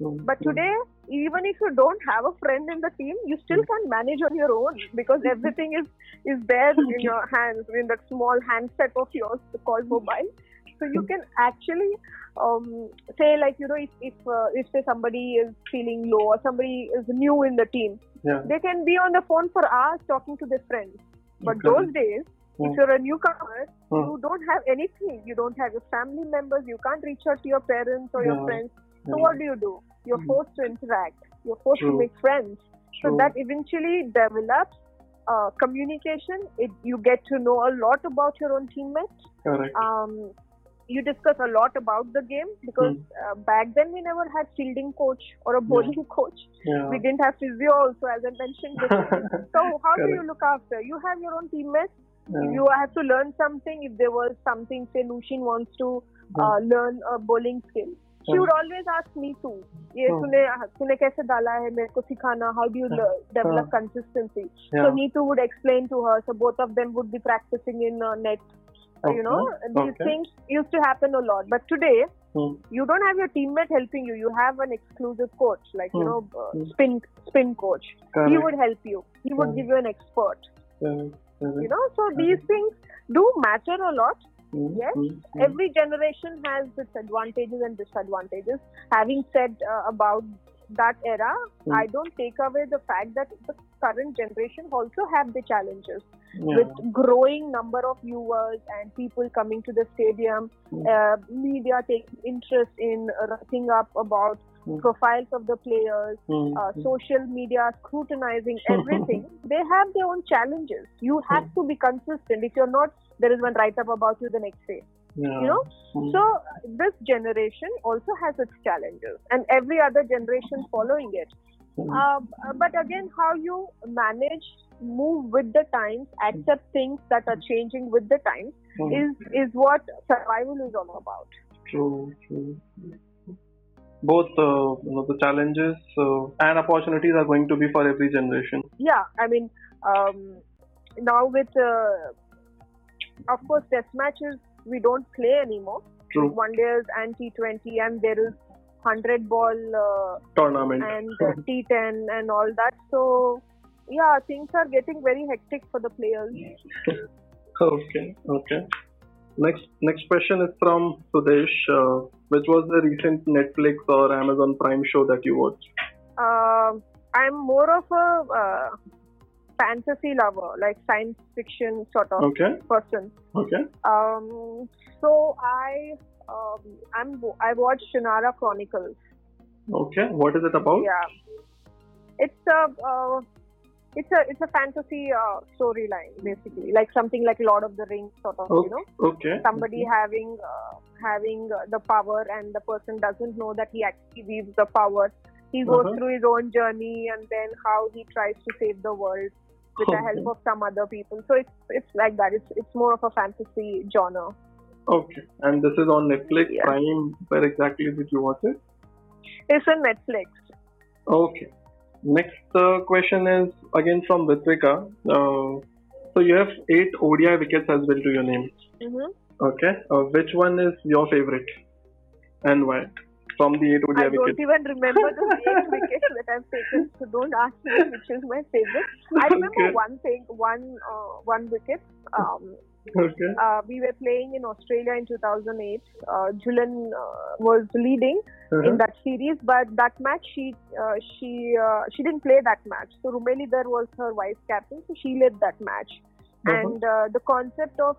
But today, even if you don't have a friend in the team, you still can manage on your own because everything is there in your hands, in that small handset of yours called mobile. So you can actually say, like, you know, if say somebody is feeling low or somebody is new in the team, they can be on the phone for hours talking to their friends. But those days, if you're a newcomer, you don't have anything. You don't have your family members. You can't reach out to your parents or your friends. So what do? You're forced to interact. You're forced to make friends. So that eventually develops communication. You get to know a lot about your own teammates. Correct. You discuss a lot about the game because back then we never had fielding coach or a bowling coach. Yeah. We didn't have physio also, as I mentioned before. So how do you look after? You have your own teammates. Yeah. You have to learn something. If there was something, say Lushin wants to learn a bowling skill. She would always ask me too. तूने कैसे डाला है मेरे को सिखाना? How do you develop consistency? Yeah. So Neetu would explain to her. So both of them would be practicing in net. Okay. You know, these things used to happen a lot. But today, you don't have your teammate helping you. You have an exclusive coach, like you know, spin coach. Correct. He would help you. He would give you an expert. Correct. You know, so these things do matter a lot. Yes, every generation has its advantages and disadvantages. Having said about that era, I don't take away the fact that the current generation also have the challenges with growing number of viewers and people coming to the stadium, media taking interest in writing up about profiles of the players, social media scrutinizing everything. They have their own challenges. You have to be consistent. If you're not, there is one write-up about you the next day. Yeah. You know, so this generation also has its challenges, and every other generation following it. But again, how you manage, move with the times, accept things that are changing with the times is what survival is all about. True. Both the challenges and opportunities are going to be for every generation. Yeah, I mean, now with, of course, test matches we don't play anymore. True. One-days and T20, and there is 100 ball tournament and T10 and all that. So, yeah, things are getting very hectic for the players. Okay. Next question is from Sudesh. Which was the recent Netflix or Amazon Prime show that you watched? I'm more of a fantasy lover, like science fiction sort of person. Okay. So I watched Shannara Chronicles. Okay. What is it about? Yeah. It's a fantasy storyline, basically, like something like Lord of the Rings sort of, you know. Okay. Somebody having the power, and the person doesn't know that he actually wields the power. He goes through his own journey, and then how he tries to save the world with the help of some other people. So it's like that. It's more of a fantasy genre. Okay. And this is on Netflix Prime. Where exactly did you watch it? It's on Netflix. Okay. Next question is again from Ritvika. So you have 8 ODI wickets as well to your name. Mm-hmm. Okay. Which one is your favorite and why? From the 8 ODI wickets. I don't even remember the 8 wickets that I've taken. So don't ask me which is my favorite. I remember one wicket. We were playing in Australia in 2008. Jhulan was leading in that series, but that match she didn't play that match. So Rumeli there was her vice captain, so she led that match. And the concept of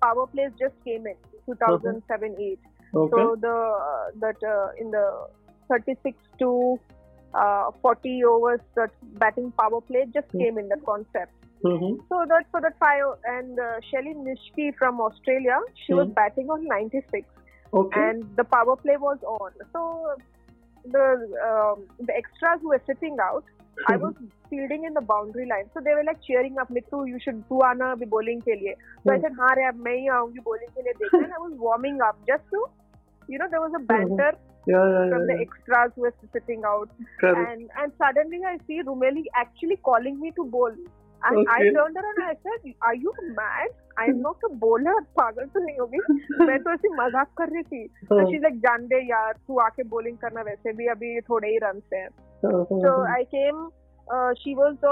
power plays just came in 2007-8. So in the 36 to 40 overs, that batting power play just came in, that concept. Mm-hmm. So that's for that fire. And Shelly Nishki from Australia, she was batting on 96, and the power play was on. So the extras who were sitting out, I was fielding in the boundary line. So they were like cheering up, "Mitu, you should do aana abhi bowling ke liye." So I said, "Haan re, ab main hi aaungi bowling ke liye dekhne." And I was warming up just to, you know, there was a banter. The extras who were sitting out, and suddenly I see Rumeli actually calling me to bowl. And I turned around and I said, "Are you mad? I'm not a bowler. पागल तो नहीं होगी, मैं तो ऐसी मजाक कर रही थी." So she's like, "जान दे यार, तू आके bowling करना, वैसे भी अभी थोड़े ही runs हैं." So I came. She was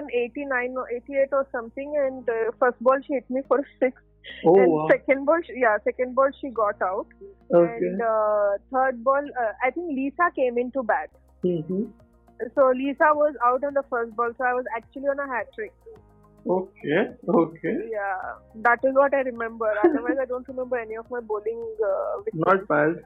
on 89 or 88 or something, and first ball she hit me for 6. Oh, and wow. Second ball she got out. Okay. And third ball, I think Lisa came in to bat. Mm-hmm. So Lisa was out on the first ball, so I was actually on a hat trick. Okay. Yeah, that is what I remember. Otherwise, I don't remember any of my bowling. Not bad.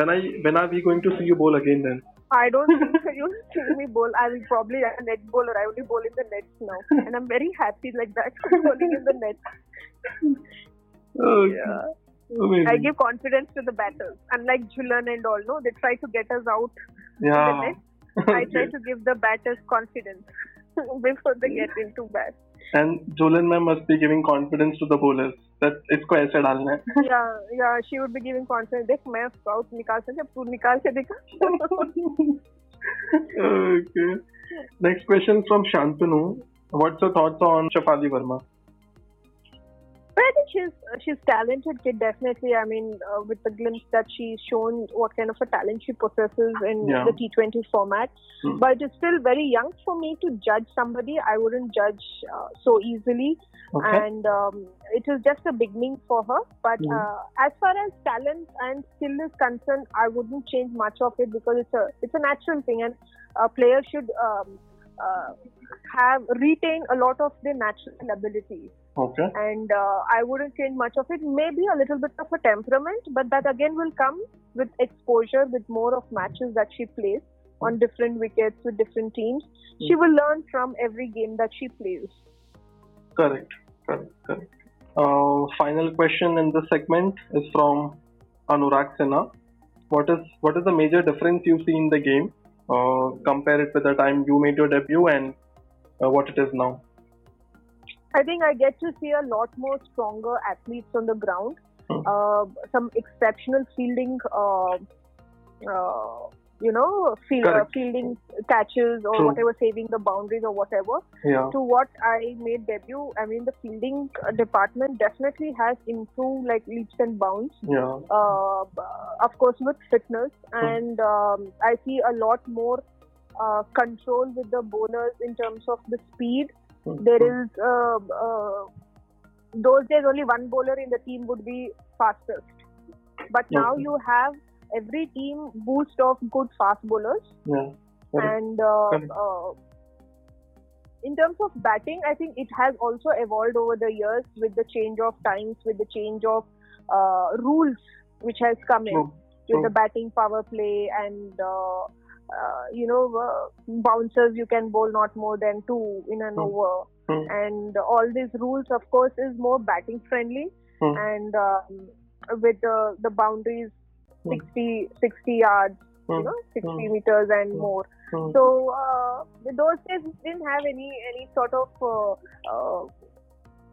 When are we going to see you bowl again then? I don't think you'll see me bowl. I will probably a net bowler. I only bowl in the nets now, and I'm very happy like that, bowling in the nets. Okay. Yeah. Amazing. I give confidence to the batters. Unlike Jhulan and all, no, they try to get us out in the nets. I try to give the batters confidence before they get into bat. And Jhulan ma'am must be giving confidence to the bowlers that इसको ऐसे डालना है. Yeah, she would be giving confidence. देख मैं out निकाल से जब तू निकाल से देखा. Okay. Next question from Shantanu. What's your thoughts on Shefali Verma? I think she's talented kid, definitely. I mean, with the glimpse that she's shown what kind of a talent she possesses in the T20 format. Mm. But it's still very young for me to judge somebody. I wouldn't judge so easily. Okay. And it is just a beginning for her. But as far as talent and skill is concerned, I wouldn't change much of it because it's a natural thing. And a player should retain a lot of their natural abilities. Okay. And I wouldn't change much of it. Maybe a little bit of a temperament, but that again will come with exposure, with more of matches that she plays on different wickets with different teams. She will learn from every game that she plays. Correct. Final question in this segment is from Anurag Sinha. What is the major difference you see in the game? Compare it with the time you made your debut and what it is now. I think I get to see a lot more stronger athletes on the ground. Some exceptional fielding, fielding catches or whatever, saving the boundaries or whatever. Yeah. To what I made debut, I mean, the fielding department definitely has improved like leaps and bounds. Yeah. Of course, with fitness, and I see a lot more control with the bowlers in terms of the speed. There is those days only one bowler in the team would be fastest, but now you have every team boost of good fast bowlers. Yeah. And in terms of batting, I think it has also evolved over the years with the change of times, with the change of rules which has come in with the batting power play and bouncers, you can bowl not more than two in an over. And all these rules, of course, is more batting friendly. And with the boundaries, 60 yards, 60 meters and more. So those days we didn't have any sort of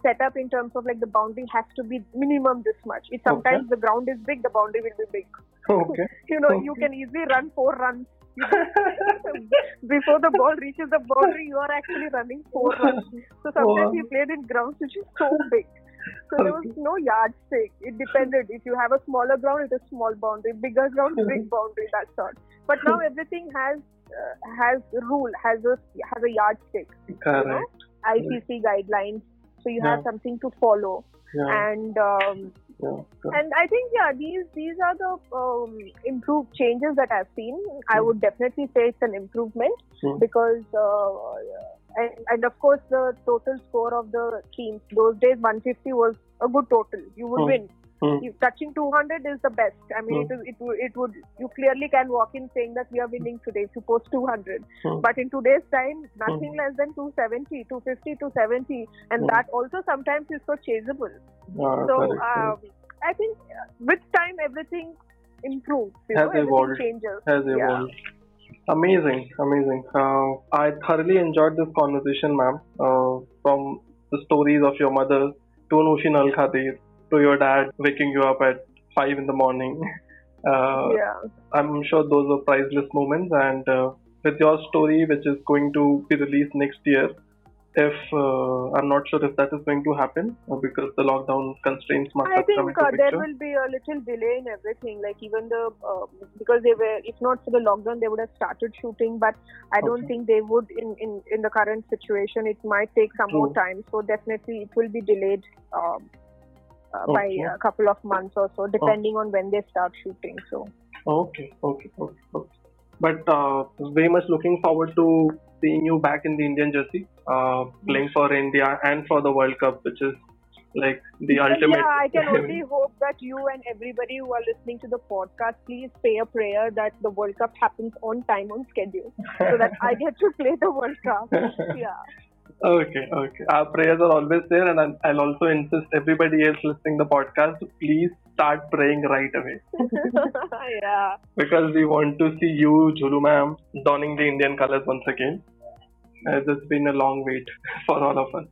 setup in terms of like the boundary has to be minimum this much. It sometimes the ground is big, the boundary will be big. Okay. You can easily run 4 runs. Before the ball reaches the boundary, you are actually running 4 runs. So sometimes we played in grounds which is so big. So there was no yardstick. It depended. If you have a smaller ground, it is small boundary. Bigger ground, big boundary, that sort. But now everything has rule, has a yardstick. ICC guidelines. So you have something to follow. Yeah. And and I think these are the improved changes that I've seen. I would definitely say it's an improvement because and of course the total score of the teams those days 150 was a good total. You would win. Touching 200 is the best. I mean, it would. You clearly can walk in saying that we are winning today. Suppose 200, but in today's time, nothing less than 270, 250, 270, and that also sometimes is so chaseable. I think with time everything improves. Everything changes. Has evolved. Amazing. I thoroughly enjoyed this conversation, ma'am. From the stories of your mother to Nooshin Al Khadeer, to your dad waking you up at 5 in the morning. I'm sure those were priceless moments, and with your story which is going to be released next year, if I'm not sure if that is going to happen because the lockdown constraints must have come into picture. I think there will be a little delay in everything, like even the because they were, if not for the lockdown they would have started shooting, but I don't think they would in the current situation. It might take some more time, so definitely it will be delayed by a couple of months or so, depending on when they start shooting. So okay. But very much looking forward to seeing you back in the Indian jersey, playing for India and for the World Cup, which is like the ultimate. Yeah, I can only hope that you and everybody who are listening to the podcast, please say a prayer that the World Cup happens on time, on schedule, so that I get to play the World Cup. Yeah. Okay. Our prayers are always there, and I'll also insist everybody else listening to the podcast, please start praying right away. Yeah. Because we want to see you, Jhulu ma'am, donning the Indian colors once again. It's been a long wait for all of us.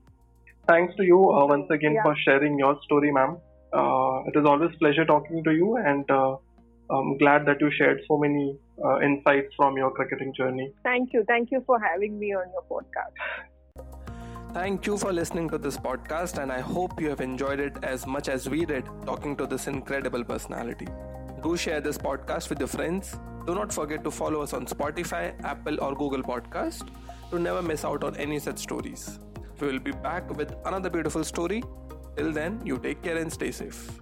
Thanks to you once again for sharing your story, ma'am. It is always a pleasure talking to you, and I'm glad that you shared so many insights from your cricketing journey. Thank you. Thank you for having me on your podcast. Thank you for listening to this podcast, and I hope you have enjoyed it as much as we did talking to this incredible personality. Do share this podcast with your friends. Do not forget to follow us on Spotify, Apple or Google Podcast to never miss out on any such stories. We will be back with another beautiful story. Till then, you take care and stay safe.